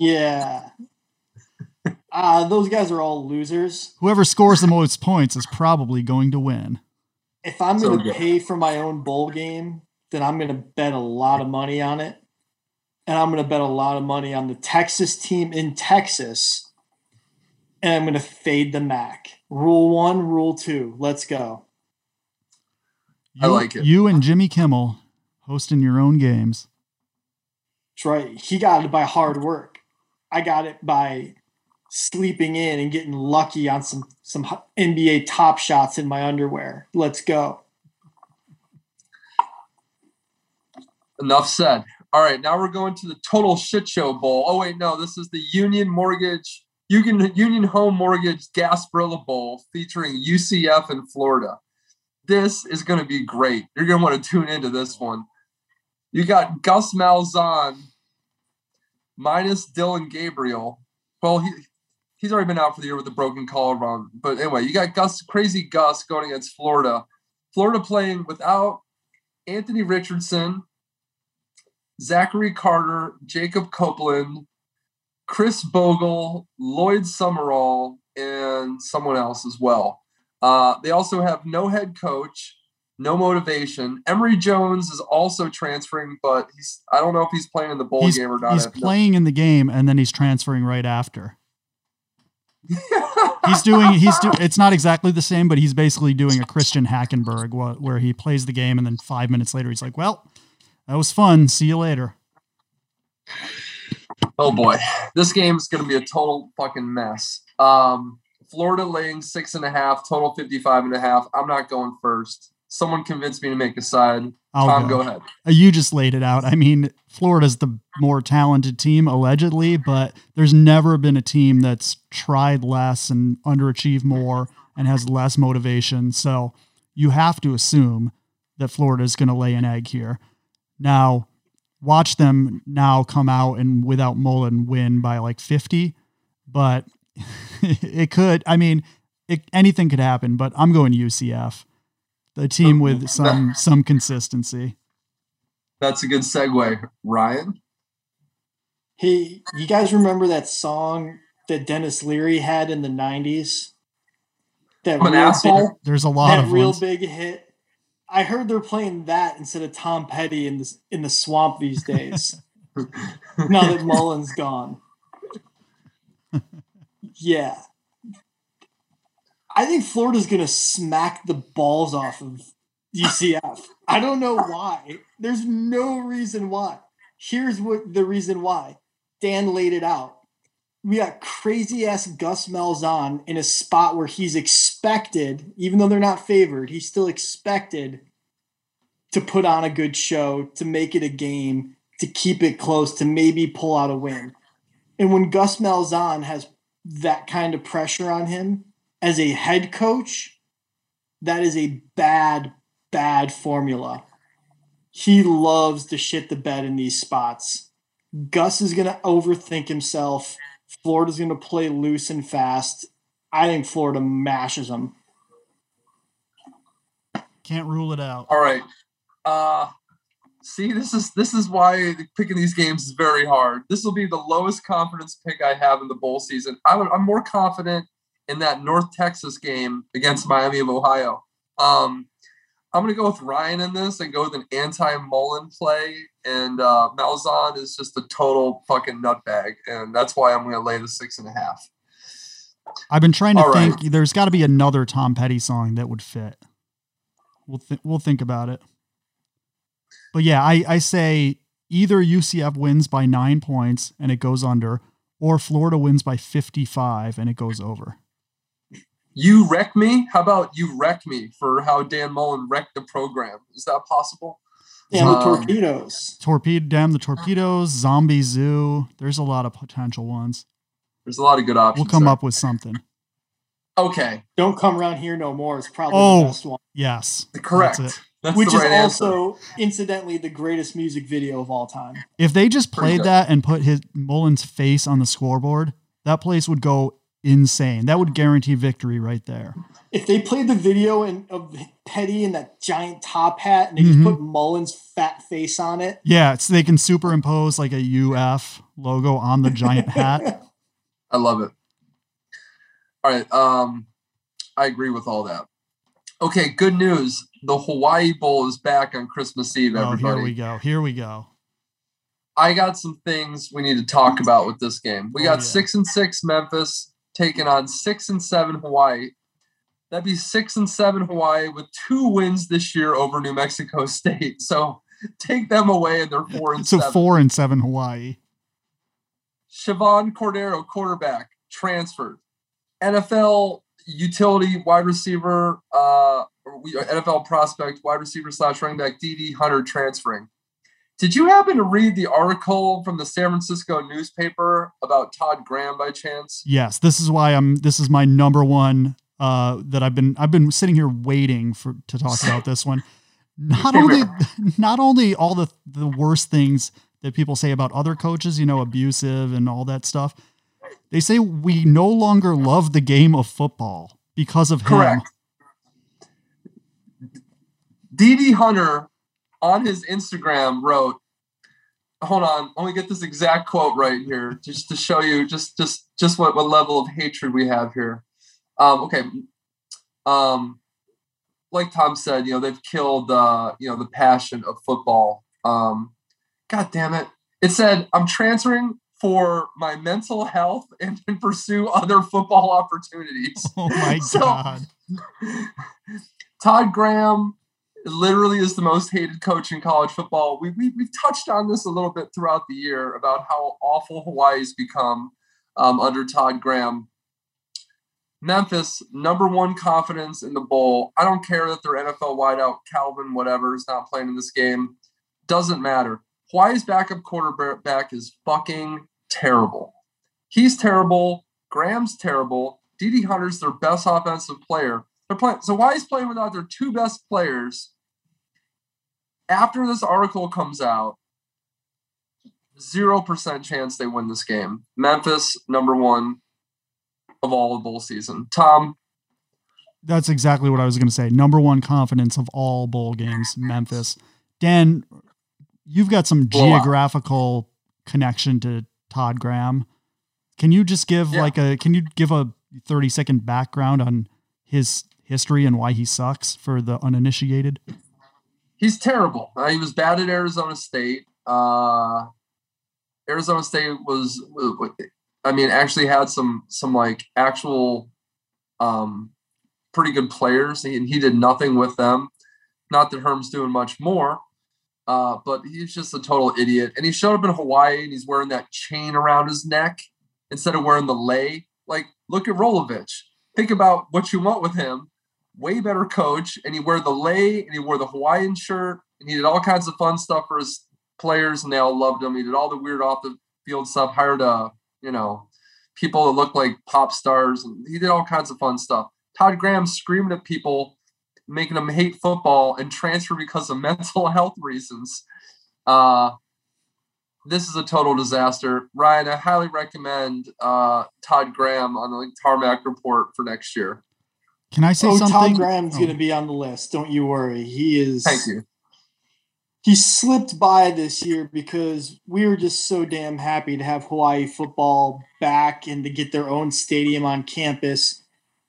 Yeah. Those guys are all losers. Whoever scores the most points is probably going to win. If I'm going to pay for my own bowl game, then I'm going to bet a lot of money on it. And I'm going to bet a lot of money on the Texas team in Texas. And I'm going to fade the MAC. Rule 1, rule 2. Let's go. I like it. You and Jimmy Kimmel hosting your own games. That's right. He got it by hard work. I got it by sleeping in and getting lucky on some NBA top shots in my underwear. Let's go. Enough said. All right, now we're going to the Total Shit Show Bowl. Oh, wait, no, this is the Union Home Mortgage Gasparilla Bowl featuring UCF in Florida. This is going to be great. You're going to want to tune into this one. You got Gus Malzahn minus Dylan Gabriel. Well, he He's already been out for the year with a broken collarbone. But anyway, you got Gus, crazy Gus, going against Florida. Florida playing without Anthony Richardson, Zachary Carter, Jacob Copeland, Chris Bogle, Lloyd Summerall, and someone else as well. They also have no head coach, no motivation. Emory Jones is also transferring, but I don't know if he's playing in the bowl game or not. He's playing in the game, and then he's transferring right after. It's not exactly the same, but he's basically doing a Christian Hackenberg where he plays the game, and then 5 minutes later, he's like, well, that was fun. See you later. Oh boy. This game is going to be a total fucking mess. Florida laying 6.5, total 55.5. I'm not going first. Someone convinced me to make a side. Tom, go ahead. You just laid it out. I mean, Florida's the more talented team, allegedly, but there's never been a team that's tried less and underachieved more and has less motivation. So you have to assume that Florida's going to lay an egg here. Now, watch them now come out and without Mullen win by like 50, but it could. I mean, anything could happen, but I'm going UCF. The team with some consistency. That's a good segue, Ryan. Hey, you guys remember that song that Dennis Leary had in the 90s? That there's a lot of real ones. Big hit. I heard they're playing that instead of Tom Petty in the swamp these days. Now that Mullen's gone. Yeah. I think Florida's going to smack the balls off of UCF. I don't know why. There's no reason why. Here's what the reason why. Dan laid it out. We got crazy-ass Gus Malzahn in a spot where he's expected, even though they're not favored, he's still expected to put on a good show, to make it a game, to keep it close, to maybe pull out a win. And when Gus Malzahn has that kind of pressure on him, as a head coach, that is a bad, bad formula. He loves to shit the bed in these spots. Gus is going to overthink himself. Florida's going to play loose and fast. I think Florida mashes them. Can't rule it out. All right. See, this is why picking these games is very hard. This will be the lowest confidence pick I have in the bowl season. I'm more confident in that North Texas game against Miami of Ohio. I'm going to go with Ryan in this and go with an anti-Mullen play. And Malzahn is just a total fucking nutbag. And that's why I'm going to lay the 6.5. I've been trying to think. There's got to be another Tom Petty song that would fit. We'll think about it. But yeah, I say either UCF wins by 9 points and it goes under, or Florida wins by 55 and it goes over. You wreck me? How about you wreck me for how Dan Mullen wrecked the program? Is that possible? Damn the torpedoes. Damn the torpedoes, zombie zoo. There's a lot of potential ones. There's a lot of good options. We'll come up with something. Okay. Don't come around here no more. It's probably the best one. Yes. Correct. That's which is right also, incidentally, the greatest music video of all time. If they just played that and put Mullen's face on the scoreboard, that place would go insane. That would guarantee victory right there. If they played the video of Petty in that giant top hat and they just put Mullen's fat face on it. Yeah, so they can superimpose like a UF logo on the giant hat. I love it. All right. I agree with all that. Okay, good news. The Hawaii Bowl is back on Christmas Eve, everybody. Oh, here we go. I got some things we need to talk about with this game. We got 6-6 Memphis taking on 6-7 Hawaii. That'd be 6-7 Hawaii with 2 wins this year over New Mexico State. So take them away, and they're 4-7. So 4-7 Hawaii. Siobhan Cordero, quarterback, transferred. NFL utility wide receiver, NFL prospect, wide receiver / running back, D.D. Hunter transferring. Did you happen to read the article from the San Francisco newspaper about Todd Graham by chance? Yes. This is why this is my number one, that I've been sitting here waiting to talk about this one. Not only all the worst things that people say about other coaches, abusive and all that stuff. They say we no longer love the game of football because of him. Correct. D.D. Hunter on his Instagram wrote, hold on, let me get this exact quote right here just to show you just what level of hatred we have here. Like Tom said, they've killed, the passion of football. God damn it. It said, I'm transferring for my mental health and to pursue other football opportunities. Oh my God. Todd Graham literally is the most hated coach in college football. We've touched on this a little bit throughout the year about how awful Hawaii's become under Todd Graham. Memphis, number one confidence in the bowl. I don't care that their NFL wideout, Calvin, whatever, is not playing in this game. Doesn't matter. Hawaii's backup quarterback is fucking terrible. He's terrible. Graham's terrible. D.D. Hunter's their best offensive player. They're playing. So Hawaii's playing without their two best players. After this article comes out, 0% chance they win this game. Memphis, number one of all of bowl season. Tom? That's exactly what I was going to say. Number one confidence of all bowl games, Memphis. Dan, you've got some geographical connection to Todd Graham. Can you just give can you give a 30-second background on his history and why he sucks for the uninitiated? He's terrible. He was bad at Arizona State. Arizona State was, actually had some like actual pretty good players, and he did nothing with them. Not that Herm's doing much more, but he's just a total idiot. And he showed up in Hawaii, and he's wearing that chain around his neck instead of wearing the lei. Like, look at Rolovich. Think about what you want with him. Way better coach, and he wore the lei, and he wore the Hawaiian shirt, and he did all kinds of fun stuff for his players, and they all loved him. He did all the weird off-the-field stuff, hired a people that look like pop stars. And he did all kinds of fun stuff. Todd Graham screaming at people, making them hate football and transfer because of mental health reasons. This is a total disaster. Ryan, I highly recommend Todd Graham on the Tarmac Report for next year. Can I say something? Todd Graham's going to be on the list. Don't you worry. He is. Thank you. He slipped by this year because we were just so damn happy to have Hawaii football back and to get their own stadium on campus.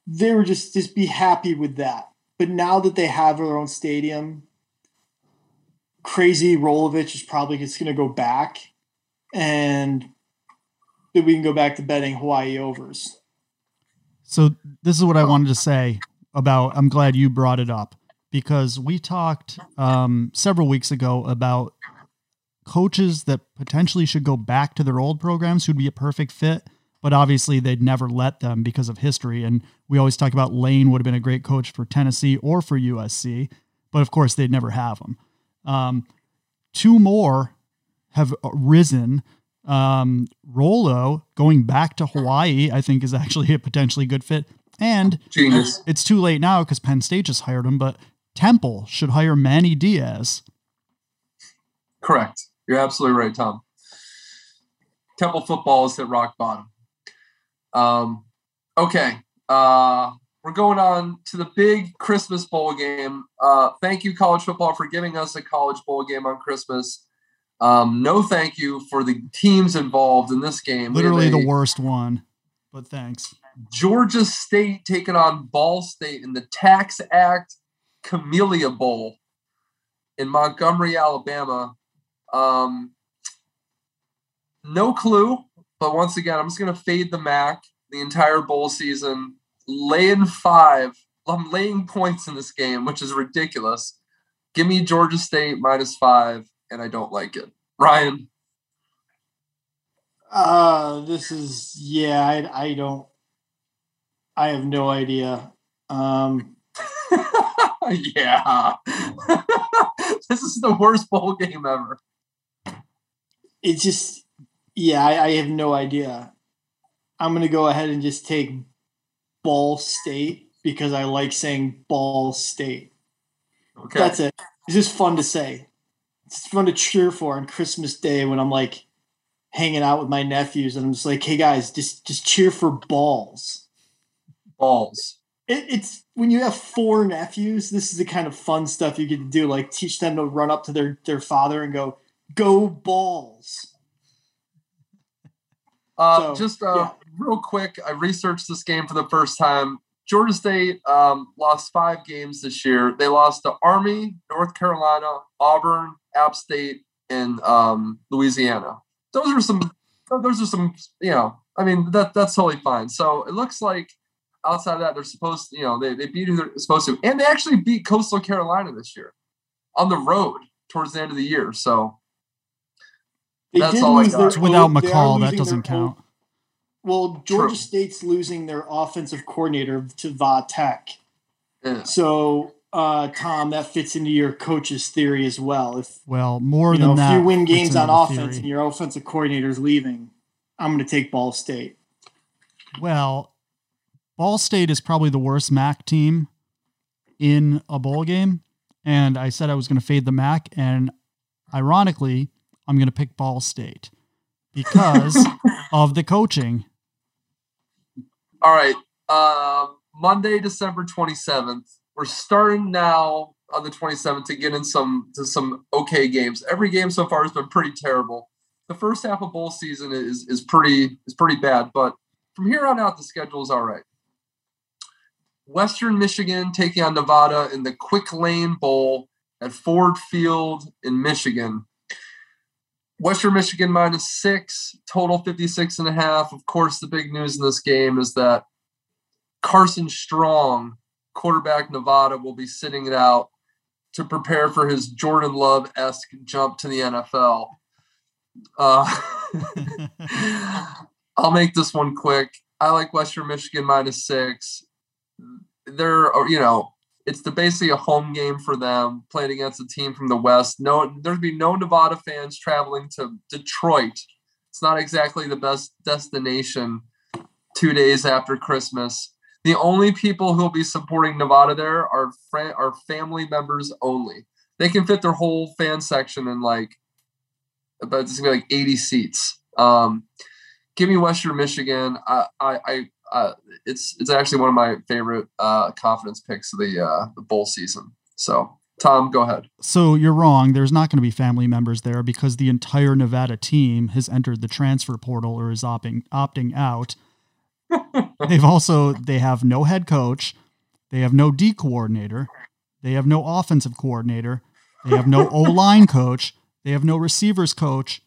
They were just be happy with that. But now that they have their own stadium, crazy Rolovich is probably just going to go back, and then we can go back to betting Hawaii overs. So this is what I wanted to say about, I'm glad you brought it up. Because we talked several weeks ago about coaches that potentially should go back to their old programs who'd be a perfect fit, but obviously they'd never let them because of history. And we always talk about Lane would have been a great coach for Tennessee or for USC, but of course they'd never have him. Two more have risen. Rolo going back to Hawaii, I think, is actually a potentially good fit. And genius. It's too late now because Penn State just hired him, but Temple should hire Manny Diaz. Correct. You're absolutely right, Tom. Temple football is at rock bottom. Okay. We're going on to the big Christmas bowl game. Thank you, college football, for giving us a college bowl game on Christmas. No thank you for the teams involved in this game. Literally the worst one, but thanks. Georgia State taking on Ball State in the Tax Act Camellia Bowl in Montgomery, Alabama. No clue, but once again, I'm just going to fade the MAC the entire bowl season, laying 5. I'm laying points in this game, which is ridiculous. Give me Georgia State -5, and I don't like it. Ryan? I don't. I have no idea. Yeah. This is the worst bowl game ever. It's just, I have no idea. I'm going to go ahead and just take Ball State because I like saying Ball State. Okay. That's it. It's just fun to say. It's fun to cheer for on Christmas Day when I'm like, hanging out with my nephews, and I'm just like, hey guys, just cheer for balls. Balls. It's when you have four nephews, this is the kind of fun stuff you get to do. Like teach them to run up to their father and go balls. Real quick, I researched this game for the first time. Georgia State lost 5 games this year. They lost to Army, North Carolina, Auburn, App State, and Louisiana. Those are some. You know, I mean, that's totally fine. So it looks like outside of that, they're supposed to. You know, they beat who they're supposed to, and they actually beat Coastal Carolina this year on the road towards the end of the year. So that's all I got. Without McCall, that doesn't count. Well, Georgia State's losing their offensive coordinator to Va Tech. Yeah. So, Tom, that fits into your coach's theory as well. If you win games on offense and your offensive coordinator's leaving, I'm going to take Ball State. Well, Ball State is probably the worst MAC team in a bowl game. And I said I was going to fade the MAC. And ironically, I'm going to pick Ball State because of the coaching. All right. Monday, December 27th. We're starting now on the 27th to get in some okay games. Every game so far has been pretty terrible. The first half of bowl season is pretty bad, but from here on out, the schedule is all right. Western Michigan taking on Nevada in the Quick Lane Bowl at Ford Field in Michigan. Western Michigan -6, total 56.5. Of course, the big news in this game is that Carson Strong, quarterback Nevada, will be sitting it out to prepare for his Jordan Love-esque jump to the NFL. I'll make this one quick. I like Western Michigan -6. It's basically a home game for them, playing against a team from the West. No, there'd be no Nevada fans traveling to Detroit. It's not exactly the best destination 2 days after Christmas. The only people who will be supporting Nevada there are family members only. They can fit their whole fan section in it's going to be 80 seats. Give me Western Michigan. It's actually one of my favorite confidence picks of the bowl season. So, Tom, go ahead. So you're wrong. There's not going to be family members there because the entire Nevada team has entered the transfer portal or is opting out. They have no head coach. They have no D coordinator. They have no offensive coordinator. They have no O-line coach. They have no receivers coach,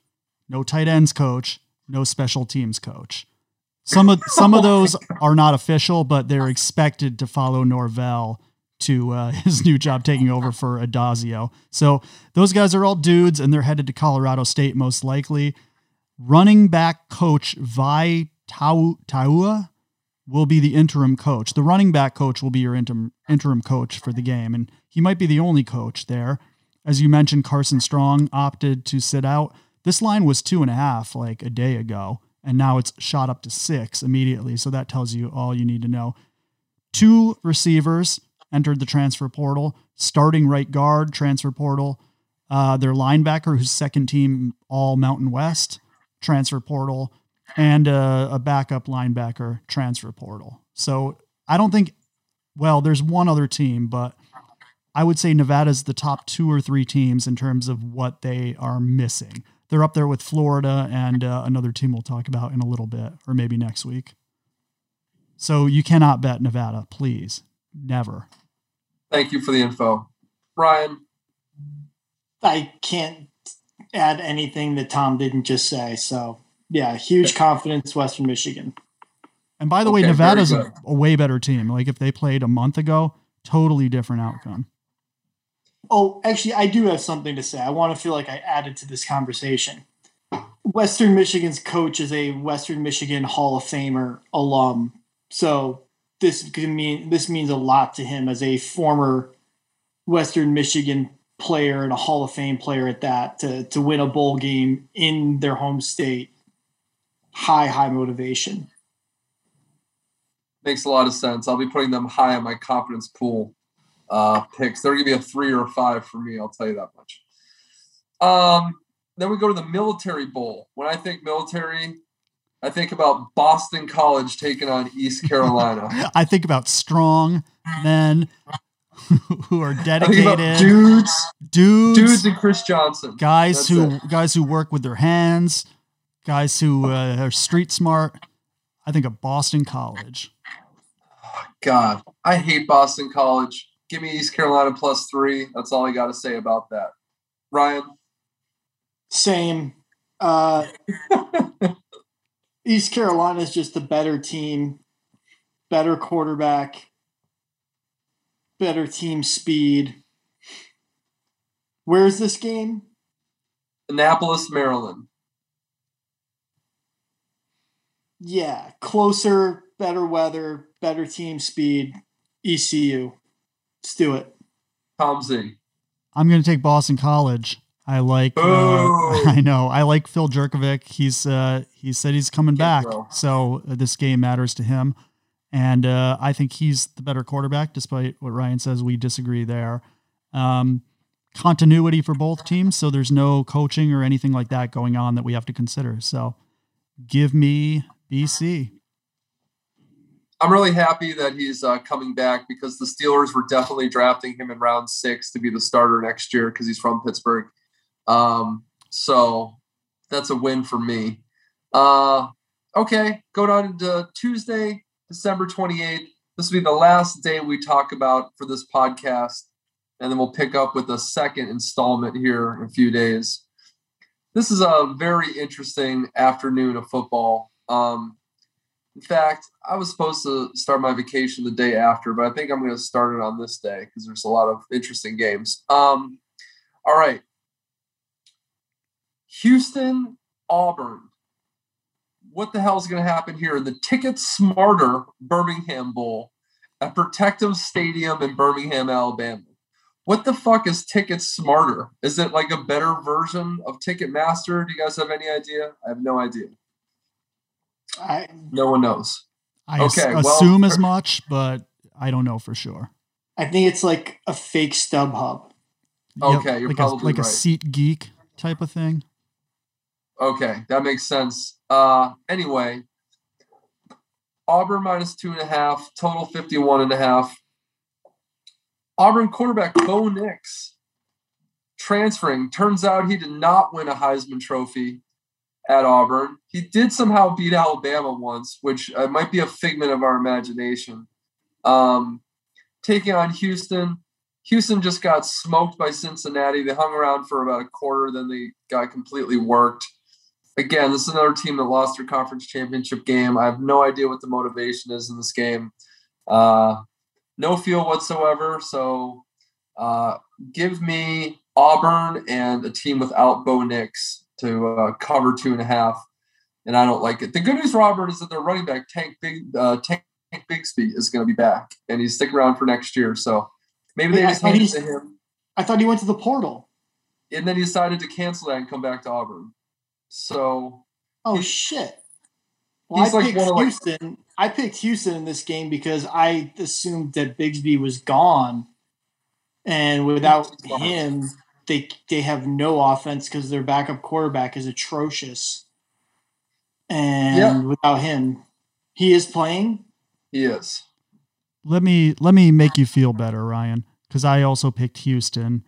no tight ends coach, no special teams coach. Some of those are not official, but they're expected to follow Norvell to his new job taking over for Adazio. So those guys are all dudes, and they're headed to Colorado State most likely. Running back coach Vai Taua will be the interim coach. The running back coach will be your interim coach for the game, and he might be the only coach there. As you mentioned, Carson Strong opted to sit out. This line was 2.5 like a day ago. And now it's shot up to 6 immediately. So that tells you all you need to know. 2 receivers entered the transfer portal, starting right guard transfer portal. Their linebacker, who's second team all Mountain West transfer portal, and a backup linebacker transfer portal. So I don't think, there's one other team, but I would say Nevada's the top 2 or 3 teams in terms of what they are missing. They're up there with Florida and another team we'll talk about in a little bit, or maybe next week. So you cannot bet Nevada, please. Never. Thank you for the info. Brian. I can't add anything that Tom didn't just say. So, yeah, huge confidence, Western Michigan. And by the way, Nevada's a way better team. Like if they played a month ago, totally different outcome. Oh, actually, I do have something to say. I want to feel like I added to this conversation. Western Michigan's coach is a Western Michigan Hall of Famer alum. So this means a lot to him as a former Western Michigan player and a Hall of Fame player at that, to win a bowl game in their home state. High motivation. Makes a lot of sense. I'll be putting them high on my confidence pool. Picks. They're going to be a 3 or a 5 for me. I'll tell you that much. Then we go to the Military Bowl. When I think military, I think about Boston College taking on East Carolina. I think about strong men who are dedicated. I think about dudes and Chris Johnson. Guys who work with their hands. Guys who are street smart. I think of Boston College. Oh, God, I hate Boston College. Give me East Carolina +3. That's all I got to say about that. Ryan? Same. East Carolina is just the better team, better quarterback, better team speed. Where's this game? Annapolis, Maryland. Yeah, closer, better weather, better team speed, ECU. Let's do it. Tom Z. I'm going to take Boston College. I like Phil Jerkovic. He said he's coming back, so this game matters to him. And I think he's the better quarterback, despite what Ryan says. We disagree there. Continuity for both teams, so there's no coaching or anything like that going on that we have to consider. So give me BC. I'm really happy that he's coming back, because the Steelers were definitely drafting him in round 6 to be the starter next year because he's from Pittsburgh. So that's a win for me. Okay. Go down to Tuesday, December 28th. This will be the last day we talk about for this podcast. And then we'll pick up with a second installment here in a few days. This is a very interesting afternoon of football. In fact, I was supposed to start my vacation the day after, but I think I'm going to start it on this day because there's a lot of interesting games. All right. Houston, Auburn. What the hell is going to happen here? The Ticket Smarter Birmingham Bowl at Protective Stadium in Birmingham, Alabama. What the fuck is Ticket Smarter? Is it like a better version of Ticketmaster? Do you guys have any idea? I have no idea. No one knows. I assume as much, but I don't know for sure. I think it's like a fake StubHub. Okay, yep, you're like probably right. A Seat Geek type of thing. Okay, that makes sense. Anyway, Auburn -2.5, total 51.5. Auburn quarterback Bo Nix transferring. Turns out he did not win a Heisman Trophy at Auburn. He did somehow beat Alabama once, which might be a figment of our imagination. Taking on Houston. Houston just got smoked by Cincinnati. They hung around for about a quarter, then they got completely worked. Again, this is another team that lost their conference championship game. I have no idea what the motivation is in this game. No feel whatsoever. So give me Auburn and a team without Bo Nix to cover 2.5, and I don't like it. The good news, Robert, is that their running back, Tank Bigsby, is going to be back, and he's sticking around for next year. So maybe they just handed to him. I thought he went to the portal. And then he decided to cancel that and come back to Auburn. So. Oh, shit. Well, I picked Houston in this game because I assumed that Bigsby was gone. And without him, they have no offense because their backup quarterback is atrocious. And without him, he is playing? He is. Let me make you feel better, Ryan, because I also picked Houston.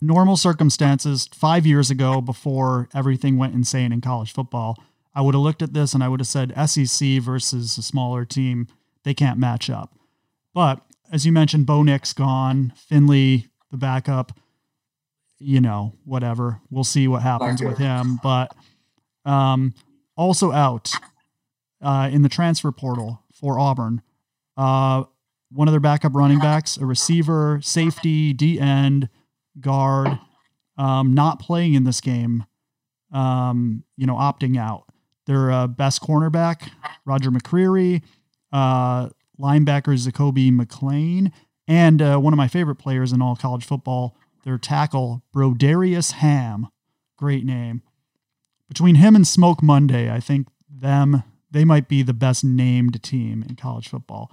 Normal circumstances, 5 years ago, before everything went insane in college football, I would have looked at this and I would have said SEC versus a smaller team. They can't match up. But as you mentioned, Bo Nix gone, Finley, the backup, whatever. We'll see what happens with him. But also out in the transfer portal for Auburn, one of their backup running backs, a receiver, safety, D-end, guard, not playing in this game, opting out. Their best cornerback, Roger McCreary, linebacker, Zacoby McClain, and one of my favorite players in all college football, their tackle, Broderius Ham. Great name. Between him and Smoke Monday, I think they might be the best named team in college football.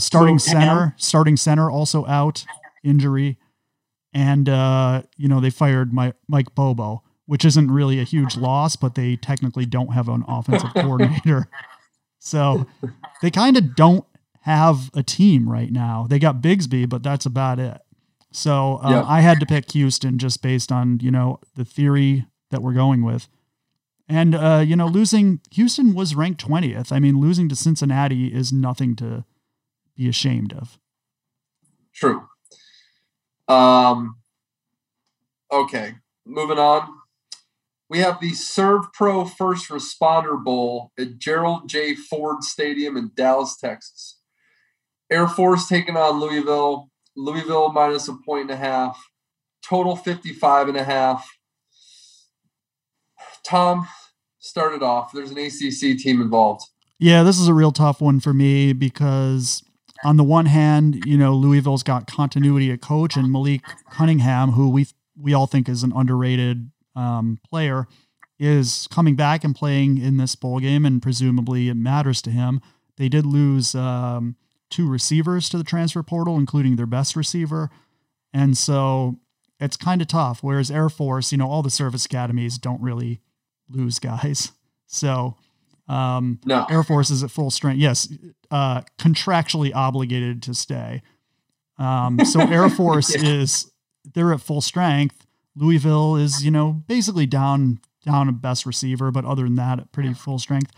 Starting center also out, injury. And, they fired Mike Bobo, which isn't really a huge loss, but they technically don't have an offensive coordinator. So they kind of don't have a team right now. They got Bigsby, but that's about it. So yeah. I had to pick Houston just based on, you know, the theory that we're going with. And, you know, losing Houston was ranked 20th. I mean, losing to Cincinnati is nothing to be ashamed of. True. Okay. Moving on. We have the Serve Pro First Responder Bowl at Gerald J. Ford Stadium in Dallas, Texas. Air Force taking on Louisville. Louisville minus a 1.5. Total 55.5. Tom, start it off. There's an ACC team involved. Yeah, this is a real tough one for me because on the one hand, you know, Louisville's got continuity at coach and Malik Cunningham, who we all think is an underrated player, is coming back and playing in this bowl game, and presumably it matters to him. They did lose two receivers to the transfer portal, including their best receiver. And so it's kind of tough. Whereas Air Force, you know, all the service academies don't really lose guys. So no. Air Force is at full strength. Yes. Contractually obligated to stay. So Air Force they're at full strength. Louisville is, you know, basically down a best receiver, but other than that, at pretty full strength.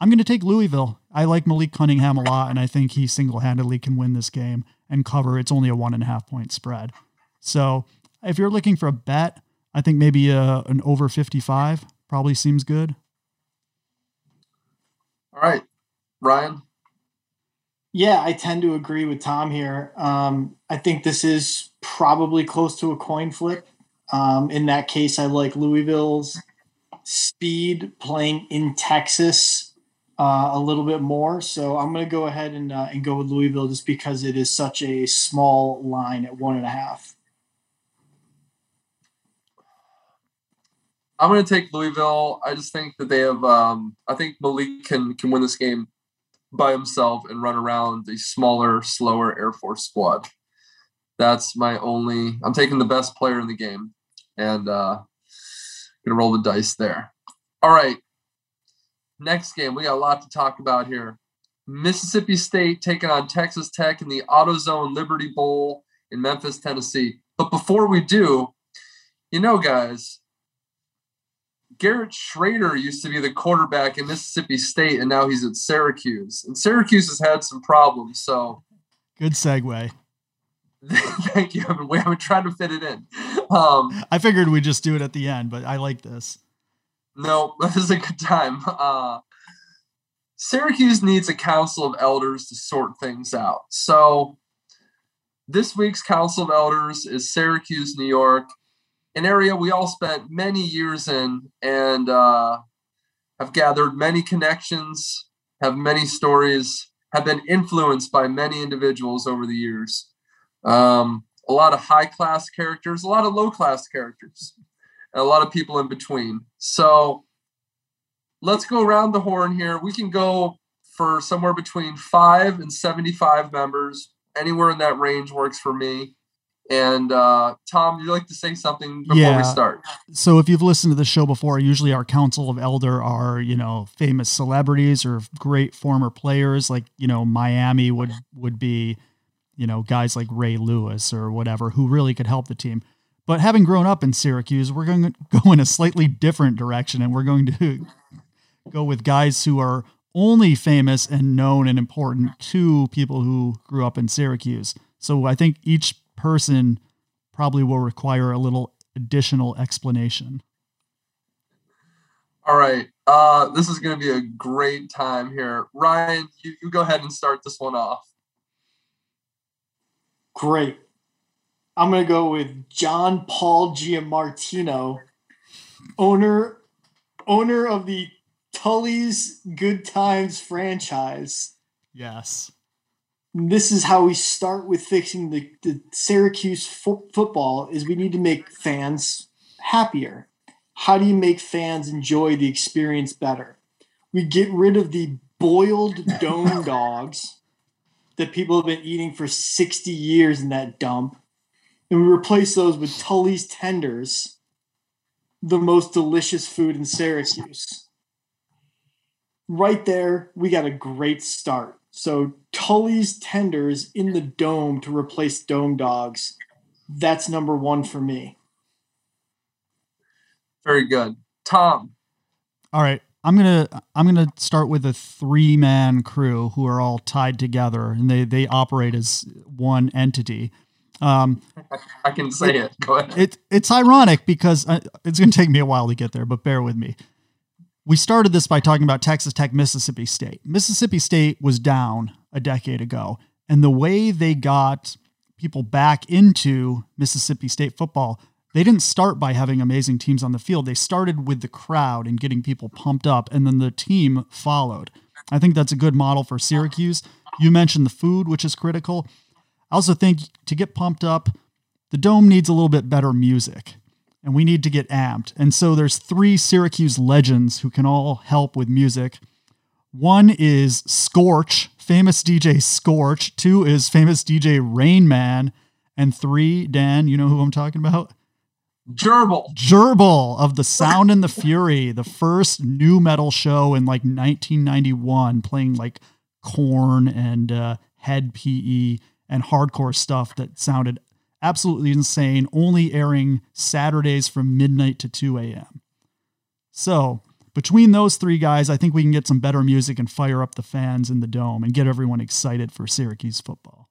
I'm going to take Louisville. I like Malik Cunningham a lot, and I think he single-handedly can win this game and cover. It's only a 1.5 point spread. So if you're looking for a bet, I think maybe an over 55 probably seems good. All right, Ryan. Yeah, I tend to agree with Tom here. I think this is probably close to a coin flip. In that case, I like Louisville's speed playing in Texas a little bit more. So I'm going to go ahead and go with Louisville just because it is such a small line at 1.5. I'm going to take Louisville. I just think that they have I think Malik can win this game by himself and run around the smaller, slower Air Force squad. That's my only – I'm taking the best player in the game and going to roll the dice there. All right, next game. We got a lot to talk about here. Mississippi State taking on Texas Tech in the AutoZone Liberty Bowl in Memphis, Tennessee. But before we do, you know, guys – Garrett Schrader used to be the quarterback in Mississippi State, and now he's at Syracuse. And Syracuse has had some problems, so... Good segue. Thank you. We haven't tried to fit it in. I figured we'd just do it at the end, but I like this. No, this is a good time. Syracuse needs a council of elders to sort things out. So this week's council of elders is Syracuse, New York. An area we all spent many years in and have gathered many connections, have many stories, have been influenced by many individuals over the years. A lot of high-class characters, a lot of low-class characters, and a lot of people in between. So let's go around the horn here. We can go for somewhere between 5 and 75 members. Anywhere in that range works for me. And Tom, you'd like to say something before we start? So if you've listened to the show before, usually our council of elder are, you know, famous celebrities or great former players like, you know, Miami would be, you know, guys like Ray Lewis or whatever, who really could help the team. But having grown up in Syracuse, we're going to go in a slightly different direction. And we're going to go with guys who are only famous and known and important to people who grew up in Syracuse. So I think each person probably will require a little additional explanation. All right. This is going to be a great time here. Ryan, you go ahead and start this one off. Great. I'm going to go with John Paul Giamartino, owner of the Tully's Good Times franchise. Yes. This is how we start with fixing the Syracuse football is we need to make fans happier. How do you make fans enjoy the experience better? We get rid of the boiled dome dogs that people have been eating for 60 years in that dump. And we replace those with Tully's tenders the most delicious food in Syracuse. Right there, we got a great start. So Tully's Tenders in the Dome to replace Dome Dogs. That's number one for me. Very good. Tom. All right. I'm gonna start with a 3-man crew who are all tied together and they operate as one entity. I can say it. Go ahead. It's ironic because it's going to take me a while to get there, but bear with me. We started this by talking about Texas Tech, Mississippi State. Mississippi State was down a decade ago, and the way they got people back into Mississippi State football, they didn't start by having amazing teams on the field. They started with the crowd and getting people pumped up, and then the team followed. I think that's a good model for Syracuse. You mentioned the food, which is critical. I also think to get pumped up, the Dome needs a little bit better music, and we need to get amped. And so there's 3 Syracuse legends who can all help with music. One is Scorch, famous DJ Scorch. 2 is famous DJ Rain Man. And 3, Dan, you know who I'm talking about? Gerbil. Gerbil of the Sound and the Fury, the first new metal show in like 1991, playing like Korn and Head PE and hardcore stuff that sounded absolutely insane, only airing Saturdays from midnight to 2 a.m. So between those 3 guys, I think we can get some better music and fire up the fans in the Dome and get everyone excited for Syracuse football.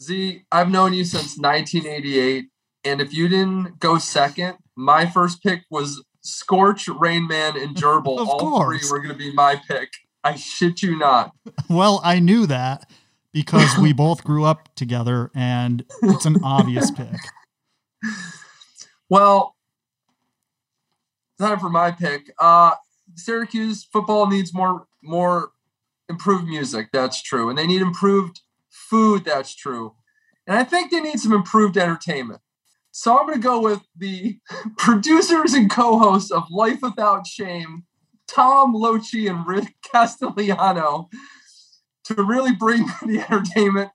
Z, I've known you since 1988, and if you didn't go second, my first pick was Scorch, Rain Man, and Gerbil. All 3 were going to be my pick. I shit you not. Well, I knew that, because we both grew up together and it's an obvious pick. Well, time for my pick. Syracuse football needs more improved music. That's true. And they need improved food. That's true. And I think they need some improved entertainment. So I'm going to go with the producers and co-hosts of Life Without Shame, Tom Lochi and Rick Castellano, to really bring the entertainment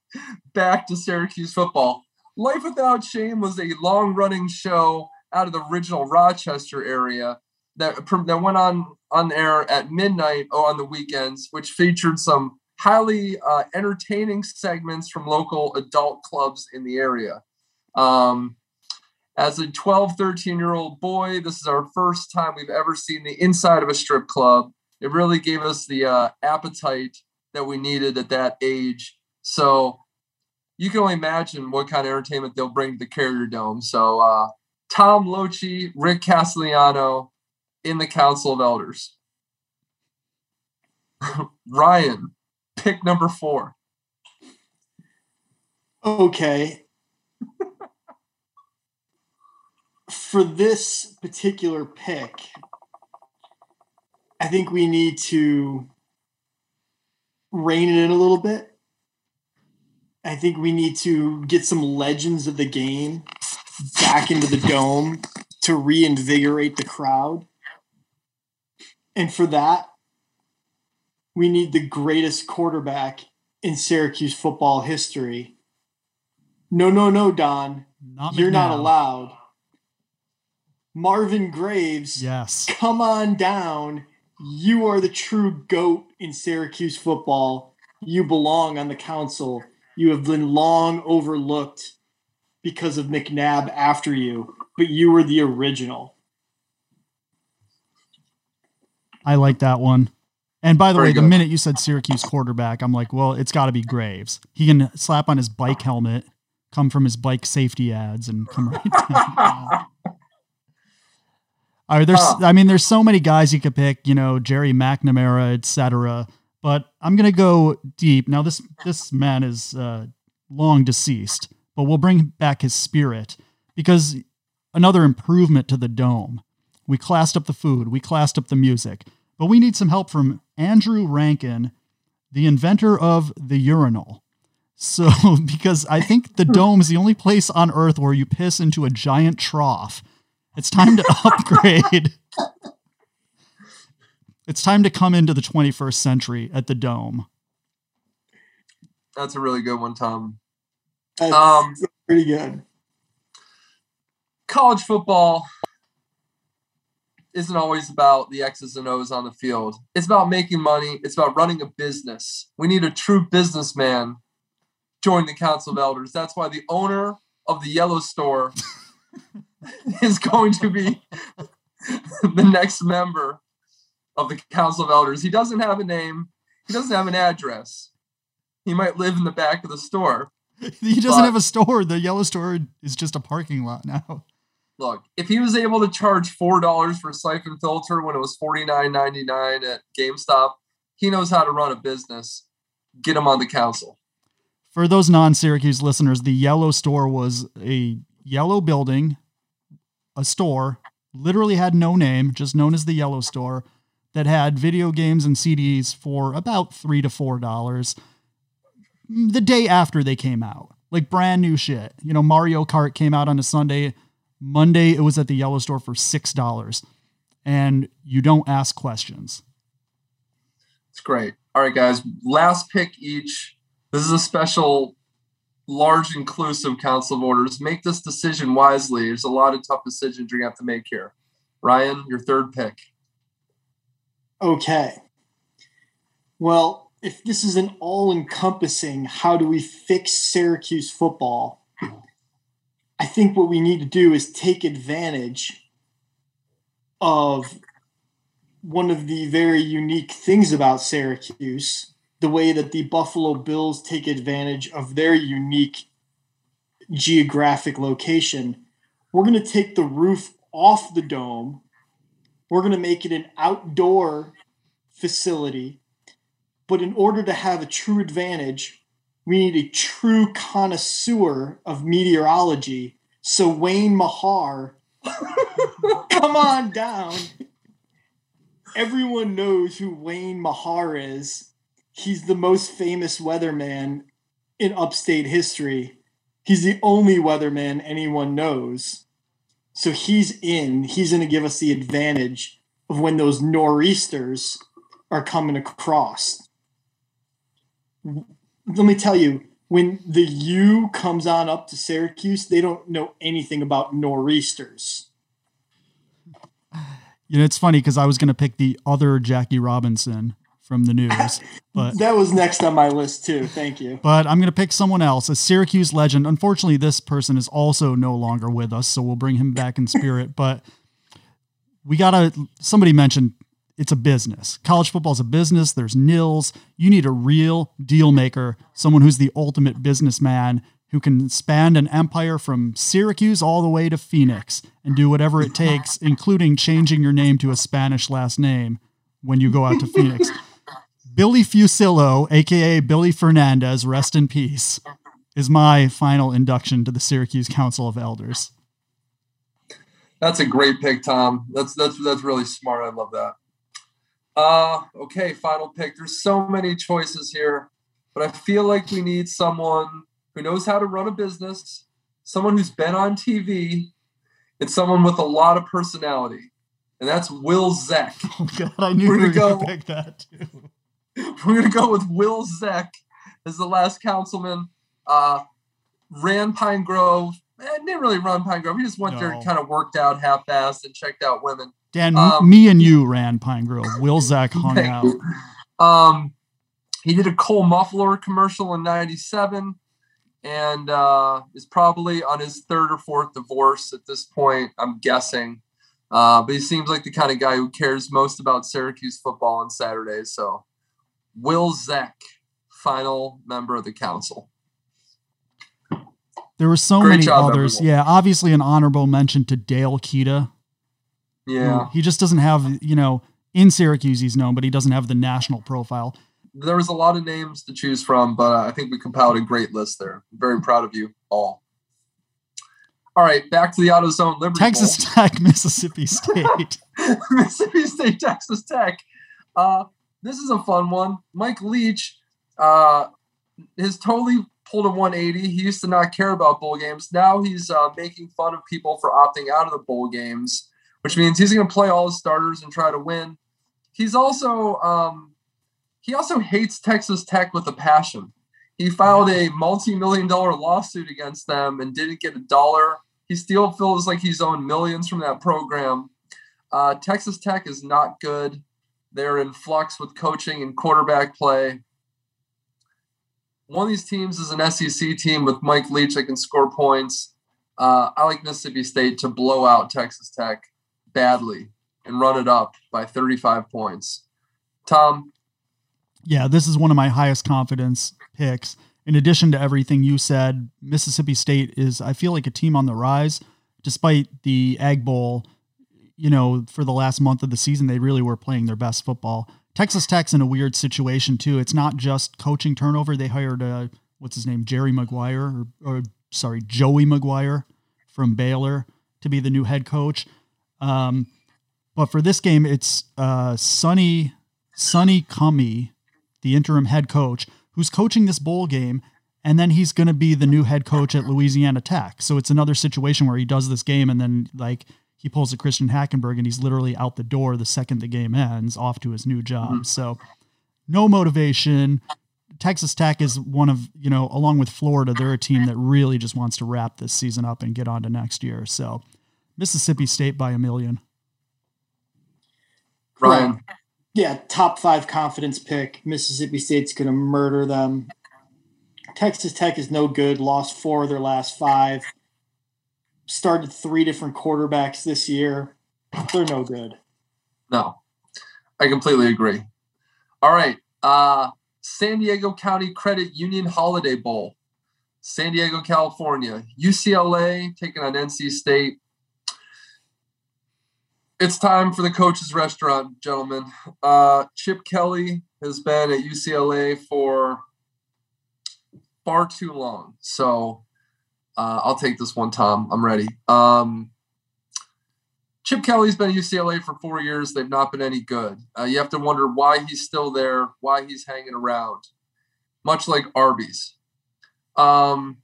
back to Syracuse football. Life Without Shame was a long-running show out of the original Rochester area that went on air at midnight or on the weekends, which featured some highly entertaining segments from local adult clubs in the area. As a 12, 13-year-old boy, this is our first time we've ever seen the inside of a strip club. It really gave us the appetite that we needed at that age. So you can only imagine what kind of entertainment they'll bring to the Carrier Dome. So Tom Lochi, Rick Castellano in the Council of Elders. Ryan, pick number 4. Okay. For this particular pick, I think we need to rein it in a little bit. I think we need to get some legends of the game back into the Dome to reinvigorate the crowd. And for that, we need the greatest quarterback in Syracuse football history. No, Don. You're not allowed. Marvin Graves. Yes. Come on down. You are the true GOAT in Syracuse football. You belong on the council. You have been long overlooked because of McNabb after you, but you were the original. I like that one. And by the way, the minute you said Syracuse quarterback, I'm like, well, it's got to be Graves. He can slap on his bike helmet, come from his bike safety ads, and come right down. There's so many guys you could pick, you know, Jerry McNamara, etc. But I'm going to go deep. Now, this man is long deceased, but we'll bring back his spirit, because another improvement to the Dome. We classed up the food. We classed up the music. But we need some help from Andrew Rankin, the inventor of the urinal. So, because I think the Dome is the only place on Earth where you piss into a giant trough. It's time to upgrade. It's time to come into the 21st century at the Dome. That's a really good one, Tom. That's pretty good. college football isn't always about the X's and O's on the field. It's about making money. It's about running a business. We need a true businessman join the Council of Elders. That's why the owner of the Yellow Store is going to be the next member of the Council of Elders. He doesn't have a name. He doesn't have an address. He might live in the back of the store. He doesn't have a store. The Yellow Store is just a parking lot now. Look, if he was able to charge $4 for a siphon filter when it was $49.99 at GameStop, he knows how to run a business. Get him on the council. For those non-Syracuse listeners, the Yellow Store was a yellow building, a store, literally had no name, just known as the Yellow Store, that had video games and CDs for about $3 to $4 the day after they came out. Like brand new shit. You know, Mario Kart came out on a Sunday. Monday, it was at the Yellow Store for $6. And you don't ask questions. It's great. All right, guys. Last pick each. This is a special, large, inclusive Council of Elders. Make this decision wisely. There's a lot of tough decisions you're going to have to make here. Ryan, your third pick. Okay. Well, if this is an all-encompassing, how do we fix Syracuse football? I think what we need to do is take advantage of one of the very unique things about Syracuse, the way that the Buffalo Bills take advantage of their unique geographic location. We're going to take the roof off the dome. We're going to make it an outdoor facility. But in order to have a true advantage, we need a true connoisseur of meteorology. So Wayne Mahar, come on down. Everyone knows who Wayne Mahar is. He's the most famous weatherman in upstate history. He's the only weatherman anyone knows. So he's in. He's going to give us the advantage of when those nor'easters are coming across. Let me tell you, when the U comes on up to Syracuse, they don't know anything about nor'easters. You know, it's funny because I was going to pick the other Jackie Robinson from the news, but that was next on my list too. Thank you. But I'm going to pick someone else, a Syracuse legend. Unfortunately, this person is also no longer with us, so we'll bring him back in spirit. But we got to. Somebody mentioned. It's a business. College football is a business. There's nils. You need a real deal maker, someone who's the ultimate businessman who can span an empire from Syracuse all the way to Phoenix and do whatever it takes, including changing your name to a Spanish last name when you go out to Phoenix. Billy Fusillo, aka Billy Fernandez, rest in peace, is my final induction to the Syracuse Council of Elders. That's a great pick, Tom. That's really smart. I love that. Okay, final pick. There's so many choices here, but I feel like we need someone who knows how to run a business, someone who's been on TV, and someone with a lot of personality. And that's Will Zeck. Oh God, I knew you were going to pick that too. We're going to go with Will Zeck as the last councilman. Ran Pine Grove. Didn't really run Pine Grove. He just went there and kind of worked out half-assed and checked out women. Dan, me and you ran Pine Grove. Will Zeck hung out. He did a Cole muffler commercial in 97 and is probably on his third or fourth divorce at this point, I'm guessing. But he seems like the kind of guy who cares most about Syracuse football on Saturdays. So Will Zeck, final member of the council. There were so many others. Everyone. Yeah, obviously an honorable mention to Dale Keita. Yeah. He just doesn't have, you know, in Syracuse he's known, but he doesn't have the national profile. There was a lot of names to choose from, but I think we compiled a great list there. I'm very proud of you all. All right, back to the AutoZone Liberty Texas Bowl. Tech, Mississippi State. Mississippi State, Texas Tech. This is a fun one. Mike Leach has totally pulled a 180. He used to not care about bowl games. Now he's making fun of people for opting out of the bowl games, which means he's going to play all his starters and try to win. He's also he also hates Texas Tech with a passion. He filed a multi-million-dollar lawsuit against them and didn't get a dollar He still feels like he's owed millions from that program. Texas Tech is not good. They're in flux with coaching and quarterback play. One of these teams is an SEC team with Mike Leach that can score points. I like Mississippi State to blow out Texas Tech badly and run it up by 35 points. Tom? Yeah, this is one of my highest confidence picks. In addition to everything you said, Mississippi State is, I feel like, a team on the rise. Despite the Egg Bowl, you know, for the last month of the season, they really were playing their best football. Texas Tech's in a weird situation, too. It's not just coaching turnover. They hired a, what's his name, Joey McGuire from Baylor to be the new head coach. But for this game, it's Sonny Cummie, the interim head coach, who's coaching this bowl game, and then he's going to be the new head coach at Louisiana Tech. So it's another situation where he does this game, and then like he pulls a Christian Hackenberg, and he's literally out the door the second the game ends, off to his new job. Mm-hmm. So no motivation. Texas Tech is one of, you know, along with Florida, they're a team that really just wants to wrap this season up and get on to next year. So Mississippi State by a million. Ryan. Yeah, top five confidence pick. Mississippi State's going to murder them. Texas Tech is no good. Lost 4 of their last 5. Started 3 different quarterbacks this year. They're no good. No, I completely agree. All right. San Diego County Credit Union Holiday Bowl. San Diego, California. UCLA taking on NC State. It's time for the coach's restaurant, gentlemen. Chip Kelly has been at UCLA for far too long. So I'll take this one, Tom. I'm ready. Chip Kelly's been at UCLA for 4 years. They've not been any good. You have to wonder why he's still there, why he's hanging around, much like Arby's. Arby's,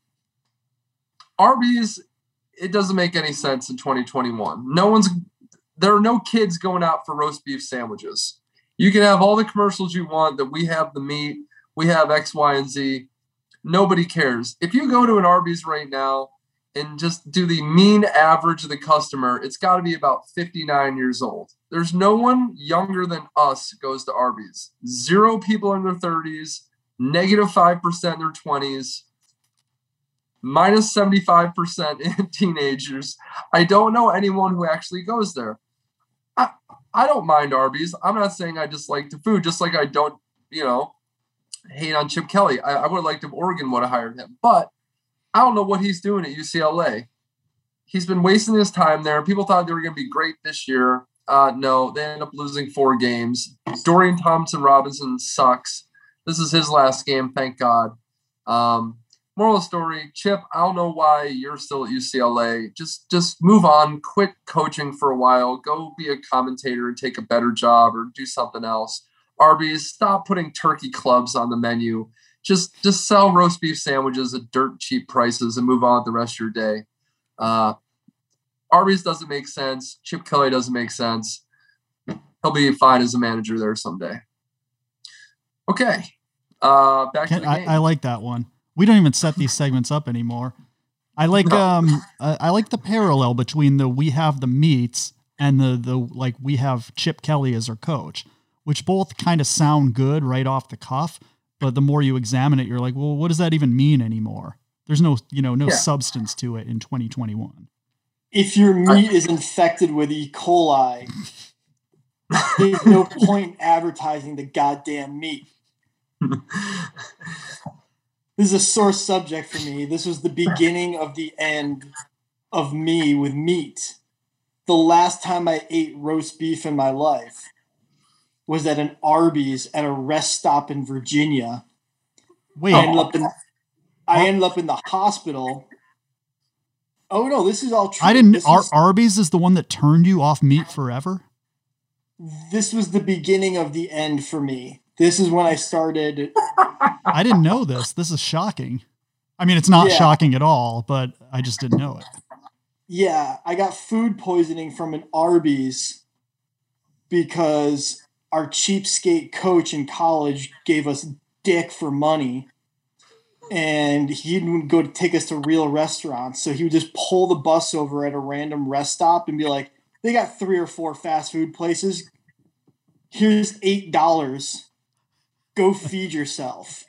it doesn't make any sense in 2021. There are no kids going out for roast beef sandwiches. You can have all the commercials you want that we have the meat, we have X, Y, and Z. Nobody cares. If you go to an Arby's right now and just do the mean average of the customer, it's got to be about 59 years old. There's no one younger than us goes to Arby's. 0 people in their 30s, -5% in their 20s. -75% in teenagers. I don't know anyone who actually goes there. I don't mind Arby's. I'm not saying I dislike the food, just like I don't, hate on Chip Kelly. I would have liked if Oregon would have hired him, but I don't know what he's doing at UCLA. He's been wasting his time there. People thought they were going to be great this year. No, they ended up losing 4 games. Dorian Thompson-Robinson sucks. This is his last game, thank God. Moral of the story, Chip, I don't know why you're still at UCLA. Just move on, quit coaching for a while, go be a commentator and take a better job or do something else. Arby's, stop putting turkey clubs on the menu. Just sell roast beef sandwiches at dirt cheap prices and move on with the rest of your day. Arby's doesn't make sense. Chip Kelly doesn't make sense. He'll be fine as a manager there someday. Okay. Back to the game. I like that one. We don't even set these segments up anymore. I like the parallel between the we have the meats and the like we have Chip Kelly as our coach, which both kind of sound good right off the cuff, but the more you examine it, you're like, well, what does that even mean anymore? There's no substance to it in 2021. If your meat is infected with E. coli, there's no point advertising the goddamn meat. This is a sore subject for me. This was the beginning of the end of me with meat. The last time I ate roast beef in my life was at an Arby's at a rest stop in Virginia. Wait. I ended up in the hospital. Oh, no, this is all true. Arby's is the one that turned you off meat forever? This was the beginning of the end for me. This is when I started... I didn't know this. This is shocking. I mean, it's not shocking at all, but I just didn't know it. Yeah, I got food poisoning from an Arby's because our cheapskate coach in college gave us dick for money. and he would go to take us to real restaurants. So he would just pull the bus over at a random rest stop and be like, they got 3 or 4 fast food places. Here's $8. Go feed yourself.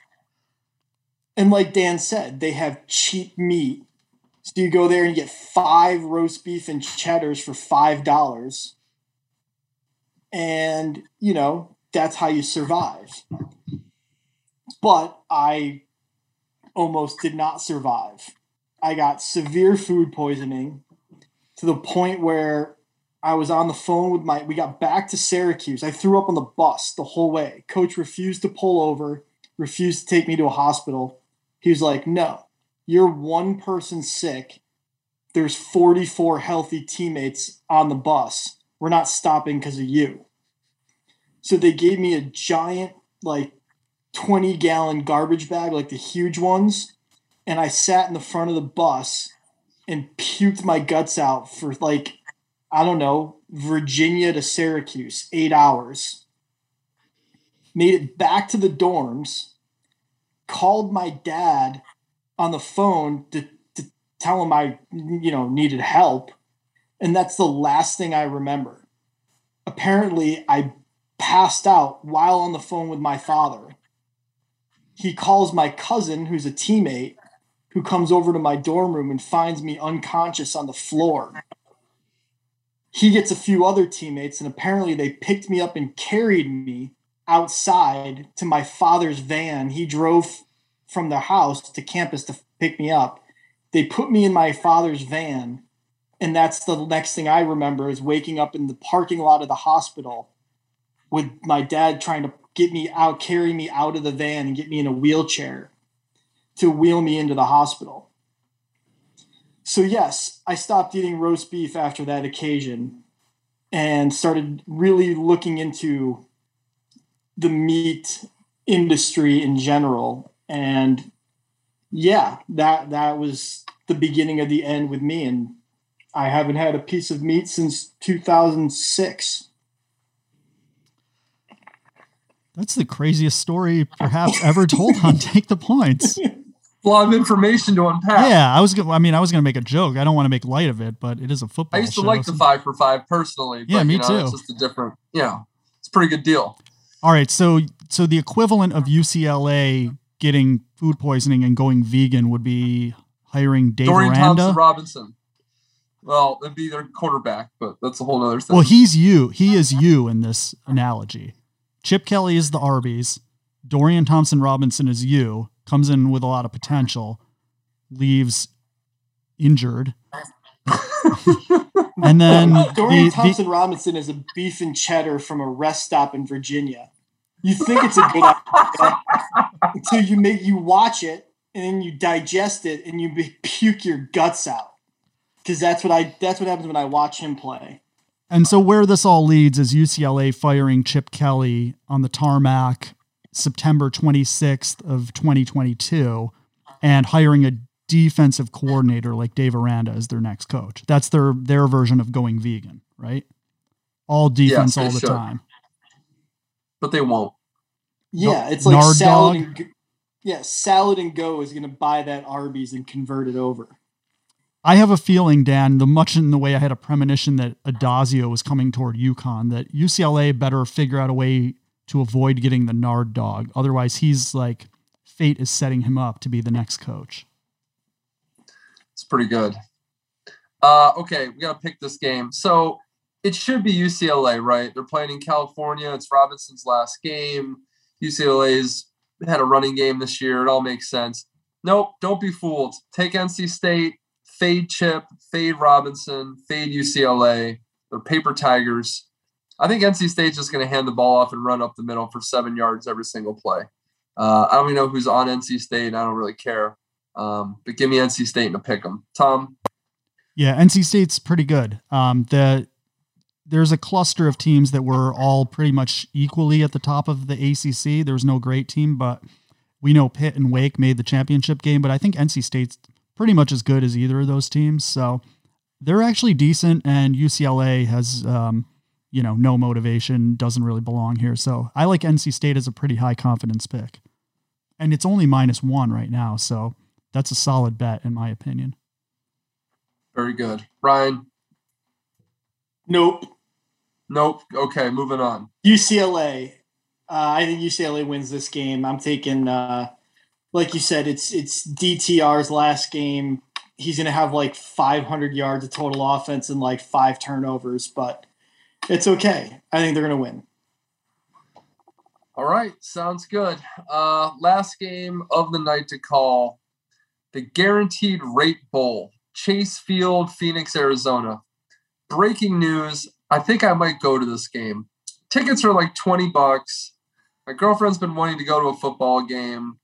And like Dan said, they have cheap meat. So you go there and you get 5 roast beef and cheddars for $5. And, you know, that's how you survive. But I almost did not survive. I got severe food poisoning to the point where I was on the phone with we got back to Syracuse. I threw up on the bus the whole way. Coach refused to pull over, refused to take me to a hospital. He was like, no, you're one person sick. There's 44 healthy teammates on the bus. We're not stopping because of you. So they gave me a giant, 20-gallon garbage bag, like the huge ones, and I sat in the front of the bus and puked my guts out for, Virginia to Syracuse, 8 hours. Made it back to the dorms, called my dad on the phone to tell him I, needed help, and that's the last thing I remember. Apparently, I passed out while on the phone with my father. He calls my cousin, who's a teammate, who comes over to my dorm room and finds me unconscious on the floor. He gets a few other teammates, and apparently they picked me up and carried me outside to my father's van. He drove from their house to campus to pick me up. They put me in my father's van, and that's the next thing I remember is waking up in the parking lot of the hospital with my dad trying to get me out, carry me out of the van and get me in a wheelchair to wheel me into the hospital. So yes, I stopped eating roast beef after that occasion and started really looking into the meat industry in general. And yeah, that was the beginning of the end with me. And I haven't had a piece of meat since 2006. That's the craziest story perhaps ever told on Take the Points. A lot of information to unpack. Yeah, I was going to make a joke. I don't want to make light of it, but it is a football show. I used to like the 5 for 5 personally. Yeah, but, me too. It's just a different, it's a pretty good deal. All right, so the equivalent of UCLA getting food poisoning and going vegan would be hiring Dave Dorian Aranda. Dorian Thompson-Robinson. Well, it'd be their quarterback, but that's a whole other thing. Well, He is you in this analogy. Chip Kelly is the Arby's. Dorian Thompson-Robinson is you. Comes in with a lot of potential. Leaves injured. And then... Dorian Thompson-Robinson is a beef and cheddar from a rest stop in Virginia. You think it's a good idea until you watch it and then you digest it and you puke your guts out. Because that's what happens when I watch him play. And so where this all leads is UCLA firing Chip Kelly on the tarmac September 26th of 2022 and hiring a defensive coordinator like Dave Aranda as their next coach. That's their version of going vegan, right? All defense all the time. But they won't. Yeah, it's like Nard Salad Dog. Salad and Go is going to buy that Arby's and convert it over. I have a feeling, Dan, much in the way I had a premonition that Adazio was coming toward UConn, that UCLA better figure out a way to avoid getting the Nard Dog. Otherwise, he's fate is setting him up to be the next coach. It's pretty good. Okay, we got to pick this game. So it should be UCLA, right? They're playing in California. It's Robinson's last game. UCLA's had a running game this year. It all makes sense. Nope, don't be fooled. Take NC State. Fade Chip, fade Robinson, fade UCLA. They're paper tigers. I think NC State's just going to hand the ball off and run up the middle for 7 yards every single play. I don't even know who's on NC State. I don't really care. But give me NC State and a pick 'em. Tom? Yeah, NC State's pretty good. There's a cluster of teams that were all pretty much equally at the top of the ACC. There was no great team, but we know Pitt and Wake made the championship game. But I think NC State's pretty much as good as either of those teams. So they're actually decent, and UCLA has, no motivation, doesn't really belong here. So I like NC State as a pretty high confidence pick. and it's only -1 right now. So that's a solid bet in my opinion. Very good. Ryan? Nope. Okay, moving on. UCLA. I think UCLA wins this game. I'm taking, like you said, it's DTR's last game. He's going to have like 500 yards of total offense and like 5 turnovers, but it's okay. I think they're going to win. All right. Sounds good. Last game of the night to call, the Guaranteed Rate Bowl, Chase Field, Phoenix, Arizona. Breaking news. I think I might go to this game. Tickets are like $20. My girlfriend's been wanting to go to a football game.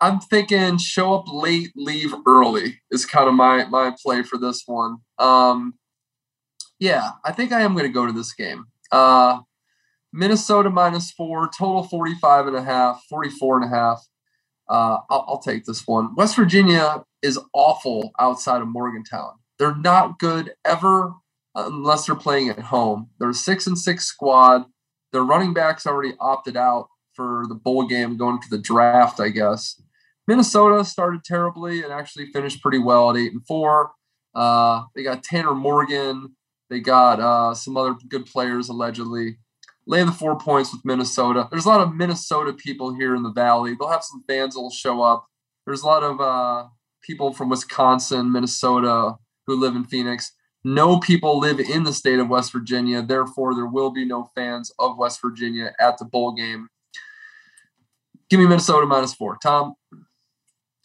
I'm thinking show up late, leave early is kind of my play for this one. Yeah, I think I am going to go to this game. Minnesota -4, total 44.5. I'll take this one. West Virginia is awful outside of Morgantown. They're not good ever unless they're playing at home. They're a 6-6 squad. Their running backs already opted out for the bowl game, going to the draft, I guess. Minnesota started terribly and actually finished pretty well at 8-4. They got Tanner Morgan. They got some other good players, allegedly. Lay the 4 points with Minnesota. There's a lot of Minnesota people here in the Valley. They'll have some fans that will show up. There's a lot of people from Wisconsin, Minnesota, who live in Phoenix. No people live in the state of West Virginia. Therefore, there will be no fans of West Virginia at the bowl game. Give me Minnesota -4. Tom?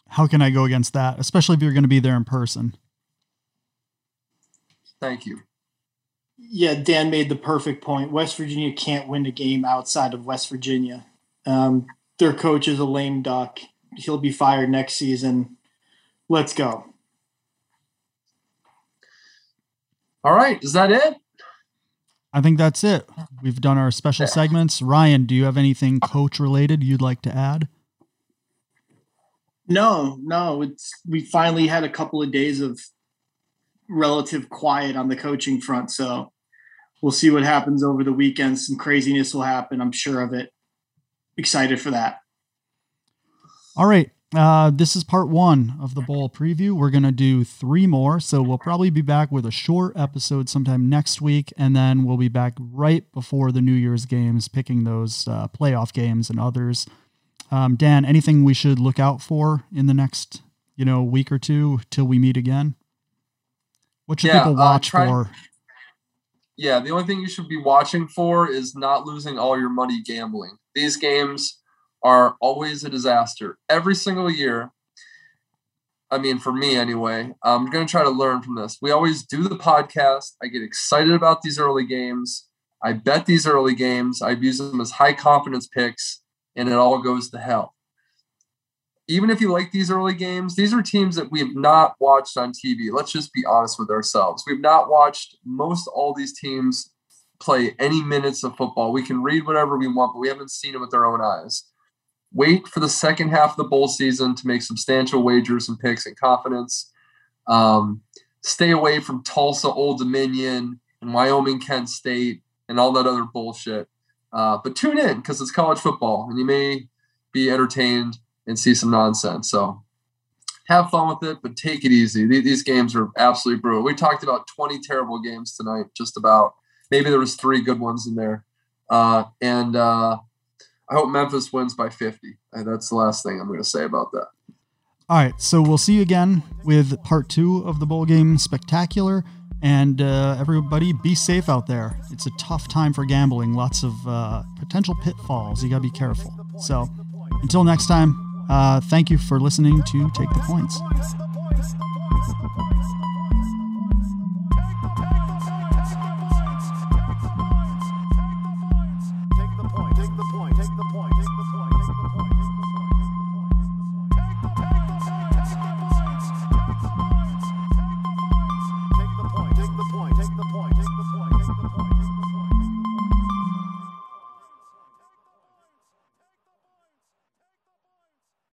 How can I go against that, especially if you're going to be there in person? Thank you. Yeah, Dan made the perfect point. West Virginia can't win a game outside of West Virginia. Their coach is a lame duck. He'll be fired next season. Let's go. All right. Is that it? I think that's it. We've done our special segments. Ryan, do you have anything coach related you'd like to add? No. We finally had a couple of days of relative quiet on the coaching front. So we'll see what happens over the weekend. Some craziness will happen. I'm sure of it. Excited for that. All right. This is part 1 of the bowl preview. We're going to do 3 more. So we'll probably be back with a short episode sometime next week. And then we'll be back right before the New Year's games, picking those playoff games and others. Dan, anything we should look out for in the next, week or two till we meet again? What should people watch for? Yeah. The only thing you should be watching for is not losing all your money gambling. These games are always a disaster every single year. I mean, for me anyway, I'm going to try to learn from this. We always do the podcast. I get excited about these early games. I bet these early games. I've used them as high confidence picks, and it all goes to hell. Even if you like these early games, these are teams that we have not watched on TV. Let's just be honest with ourselves. We've not watched most all these teams play any minutes of football. We can read whatever we want, but we haven't seen it with our own eyes. Wait for the second half of the bowl season to make substantial wagers and picks and confidence. Stay away from Tulsa, Old Dominion, and Wyoming, Kent State, and all that other bullshit. But tune in because it's college football, and you may be entertained and see some nonsense. So have fun with it, but take it easy. These games are absolutely brutal. We talked about 20 terrible games tonight, just about. Maybe there was 3 good ones in there. I hope Memphis wins by 50. And that's the last thing I'm going to say about that. All right. So we'll see you again with part 2 of the bowl game spectacular, and everybody be safe out there. It's a tough time for gambling. Lots of potential pitfalls. You got to be careful. So until next time, thank you for listening to Take the Points. Take the point.